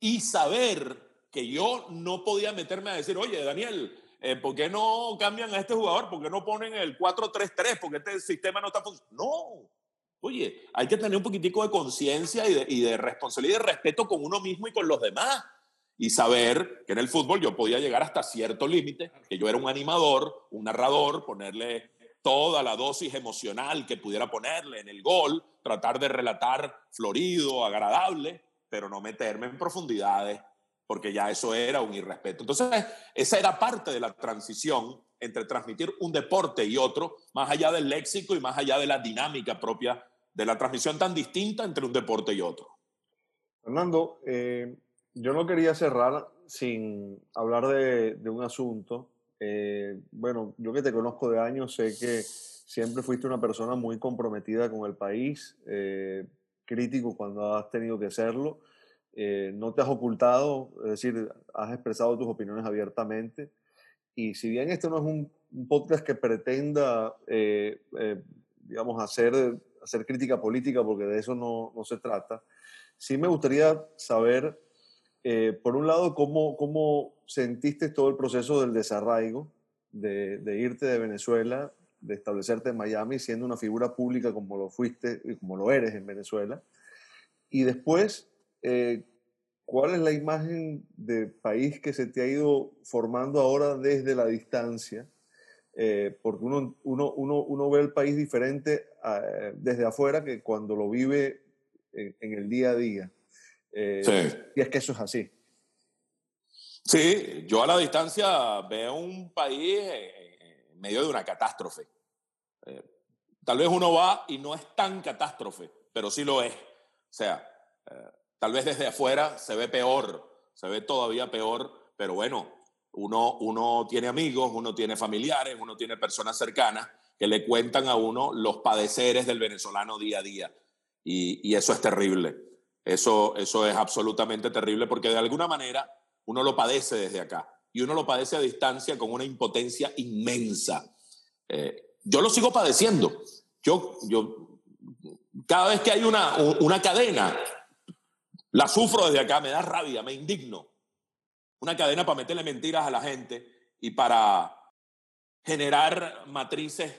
y saber que yo no podía meterme a decir, oye, Daniel, eh, ¿por qué no cambian a este jugador? ¿Por qué no ponen el cuatro tres tres? ¿Por qué este sistema no está funcionando? No. Oye, hay que tener un poquitico de conciencia y de, y de responsabilidad y de respeto con uno mismo y con los demás. Y saber que en el fútbol yo podía llegar hasta cierto límite, que yo era un animador, un narrador, ponerle toda la dosis emocional que pudiera ponerle en el gol, tratar de relatar florido, agradable, pero no meterme en profundidades, porque ya eso era un irrespeto. Entonces, esa era parte de la transición entre transmitir un deporte y otro, más allá del léxico y más allá de la dinámica propia de la transmisión tan distinta entre un deporte y otro. Fernando, eh... yo no quería cerrar sin hablar de, de un asunto. Eh, bueno, yo que te conozco de años, sé que siempre fuiste una persona muy comprometida con el país, eh, crítico cuando has tenido que serlo. Eh, no te has ocultado, es decir, has expresado tus opiniones abiertamente. Y si bien este no es un, un podcast que pretenda, eh, eh, digamos, hacer, hacer crítica política, porque de eso no, no se trata, sí me gustaría saber... Eh, por un lado, ¿cómo, ¿cómo sentiste todo el proceso del desarraigo, de, de irte de Venezuela, de establecerte en Miami, siendo una figura pública como lo fuiste y como lo eres en Venezuela? Y después, eh, ¿cuál es la imagen de país que se te ha ido formando ahora desde la distancia? Eh, porque uno, uno, uno, uno ve el país diferente a, desde afuera que cuando lo vive en, en el día a día. Eh, sí. Y es que eso es así. Sí, yo a la distancia veo un país en medio de una catástrofe. Eh, tal vez uno va y no es tan catástrofe, pero sí lo es. O sea, eh, tal vez desde afuera se ve peor, se ve todavía peor, pero bueno, uno, uno tiene amigos, uno tiene familiares, uno tiene personas cercanas que le cuentan a uno los padeceres del venezolano día a día. Y, y eso es terrible. Eso, eso es absolutamente terrible porque de alguna manera uno lo padece desde acá y uno lo padece a distancia con una impotencia inmensa. Eh, yo lo sigo padeciendo. Yo, yo, cada vez que hay una, una cadena, la sufro desde acá, me da rabia, me indigno. Una cadena para meterle mentiras a la gente y para generar matrices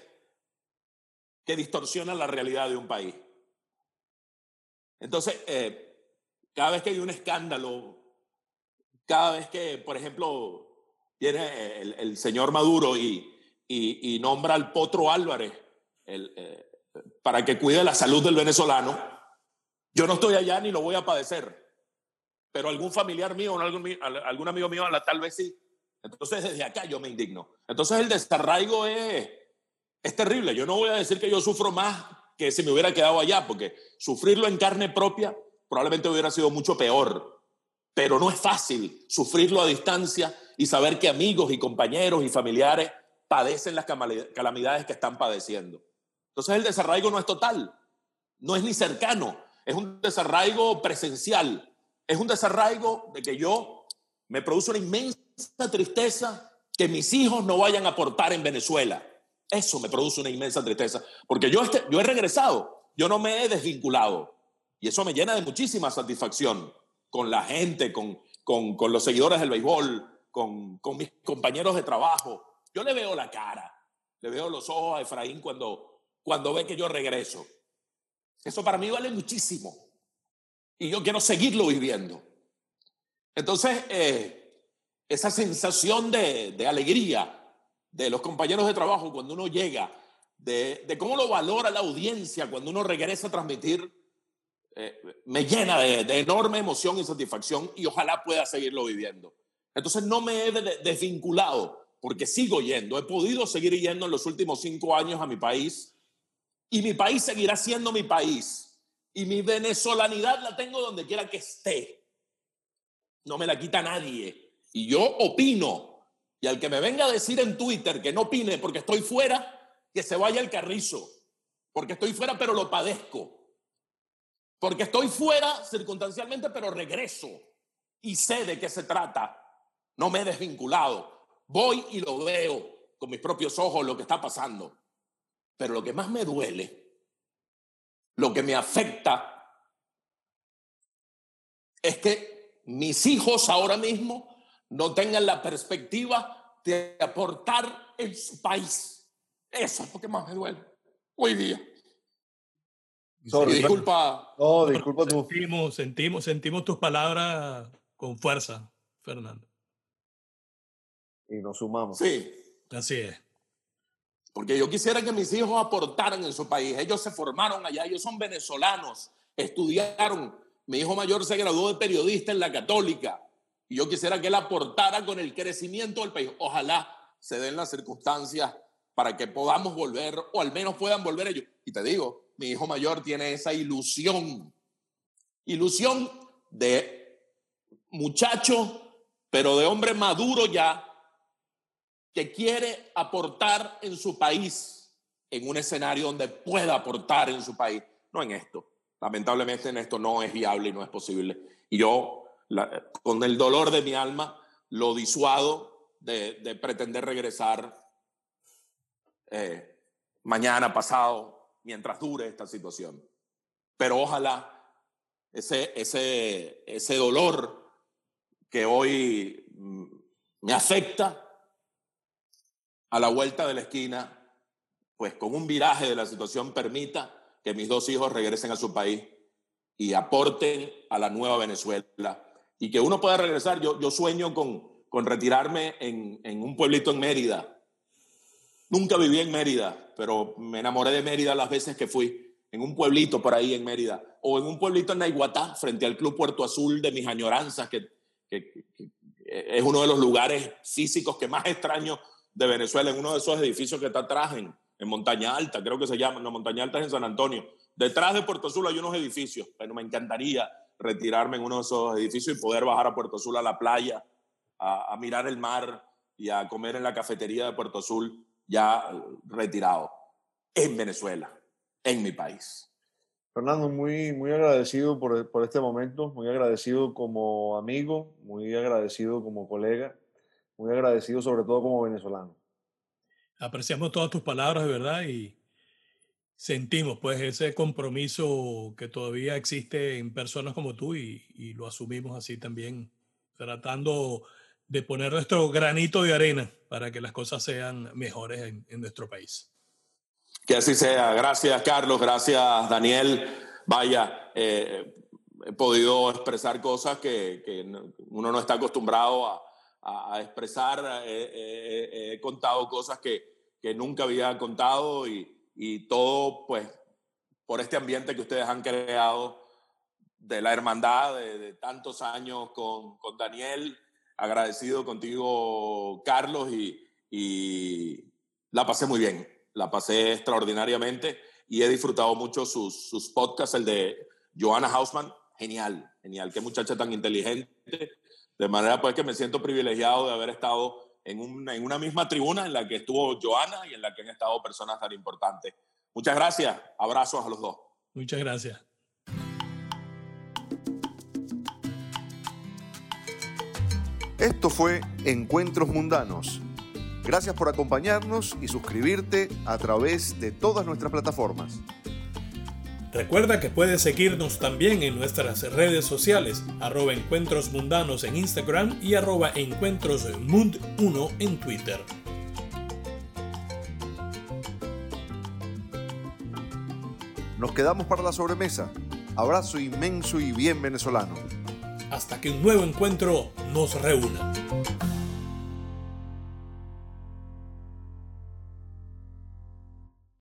que distorsionan la realidad de un país. Entonces, eh, cada vez que hay un escándalo, cada vez que, por ejemplo, viene el, el señor Maduro y, y, y nombra al Potro Álvarez el, eh, para que cuide la salud del venezolano, yo no estoy allá ni lo voy a padecer, pero algún familiar mío o algún, algún amigo mío tal vez sí. Entonces, desde acá yo me indigno. Entonces, el desarraigo es, es terrible. Yo no voy a decir que yo sufro más que se me hubiera quedado allá, porque sufrirlo en carne propia probablemente hubiera sido mucho peor. Pero no es fácil sufrirlo a distancia y saber que amigos y compañeros y familiares padecen las calamidades que están padeciendo. Entonces el desarraigo no es total, no es ni cercano, es un desarraigo presencial, es un desarraigo de que yo me produce una inmensa tristeza que mis hijos no vayan a aportar en Venezuela. Eso me produce una inmensa tristeza, porque yo, este, yo he regresado, yo no me he desvinculado, y eso me llena de muchísima satisfacción con la gente, con, con, con los seguidores del béisbol, con, con mis compañeros de trabajo. Yo le veo la cara, le veo los ojos a Efraín cuando, cuando ve que yo regreso. Eso para mí vale muchísimo, y yo quiero seguirlo viviendo. Entonces, eh, esa sensación de, de alegría de los compañeros de trabajo cuando uno llega, de, de cómo lo valora la audiencia cuando uno regresa a transmitir, eh, me llena de, de enorme emoción y satisfacción, y ojalá pueda seguirlo viviendo. Entonces no me he desvinculado, porque sigo yendo, he podido seguir yendo en los últimos cinco años a mi país, y mi país seguirá siendo mi país, y mi venezolanidad la tengo donde quiera que esté, no me la quita nadie, y yo opino. Y al que me venga a decir en Twitter que no opine porque estoy fuera, que se vaya al carrizo. Porque estoy fuera, pero lo padezco. Porque estoy fuera circunstancialmente, pero regreso. Y sé de qué se trata. No me he desvinculado. Voy y lo veo con mis propios ojos lo que está pasando. Pero lo que más me duele, lo que me afecta, es que mis hijos ahora mismo no tengan la perspectiva de aportar en su país. Eso es lo que más me duele hoy día. Sorry, disculpa. No, disculpa tú. Sentimos, sentimos, sentimos tus palabras con fuerza, Fernando. Y nos sumamos. Sí. Así es. Porque yo quisiera que mis hijos aportaran en su país. Ellos se formaron allá, ellos son venezolanos, estudiaron. Mi hijo mayor se graduó de periodista en la Católica. Y yo quisiera que él aportara con el crecimiento del país. Ojalá se den las circunstancias para que podamos volver, o al menos puedan volver ellos. Y te digo, mi hijo mayor tiene esa ilusión. Ilusión de muchacho, pero de hombre maduro ya, que quiere aportar en su país, en un escenario donde pueda aportar en su país. No en esto. Lamentablemente en esto no es viable y no es posible. Y yo... La, con el dolor de mi alma lo disuado de, de pretender regresar eh, mañana, pasado, mientras dure esta situación. Pero ojalá ese, ese, ese dolor que hoy me afecta, a la vuelta de la esquina, pues con un viraje de la situación, permita que mis dos hijos regresen a su país y aporten a la nueva Venezuela. Y que uno pueda regresar. Yo, yo sueño con, con retirarme en, en un pueblito en Mérida. Nunca viví en Mérida, pero me enamoré de Mérida las veces que fui. En un pueblito por ahí en Mérida. O en un pueblito en Naiguatá, frente al Club Puerto Azul de mis añoranzas, que, que, que es uno de los lugares físicos que más extraño de Venezuela. En uno de esos edificios que está atrás, en, en Montaña Alta, creo que se llama. No, Montaña Alta es en San Antonio. Detrás de Puerto Azul hay unos edificios, pero me encantaría retirarme en uno de esos edificios y poder bajar a Puerto Azul, a la playa, a, a mirar el mar y a comer en la cafetería de Puerto Azul, ya retirado, en Venezuela, en mi país. Fernando, muy, muy agradecido por, por este momento, muy agradecido como amigo, muy agradecido como colega, muy agradecido sobre todo como venezolano. Apreciamos todas tus palabras, de verdad, y sentimos pues ese compromiso que todavía existe en personas como tú, y, y lo asumimos así también, tratando de poner nuestro granito de arena para que las cosas sean mejores en, en nuestro país. Que así sea. Gracias, Carlos. Gracias, Daniel. Vaya, eh, he podido expresar cosas que, que uno no está acostumbrado a, a expresar. Eh, eh, he contado cosas que, que nunca había contado, y Y todo, pues, por este ambiente que ustedes han creado de la hermandad de, de tantos años con, con Daniel. Agradecido contigo, Carlos, y, y la pasé muy bien. La pasé extraordinariamente. y he disfrutado mucho sus, sus podcasts, el de Johanna Hausmann, genial, genial, qué muchacha tan inteligente, de manera pues que me siento privilegiado de haber estado en una, en una misma tribuna en la que estuvo Johanna y en la que han estado personas tan importantes. Muchas gracias, abrazos a los dos. Muchas gracias. Esto fue Encuentros Mundanos. Gracias por acompañarnos y suscribirte a través de todas nuestras plataformas. Recuerda que puedes seguirnos también en nuestras redes sociales, arroba Encuentros Mundanos en Instagram y arroba Encuentros Mund uno en Twitter. Nos quedamos para la sobremesa. Abrazo inmenso y bien venezolano. Hasta que un nuevo encuentro nos reúna.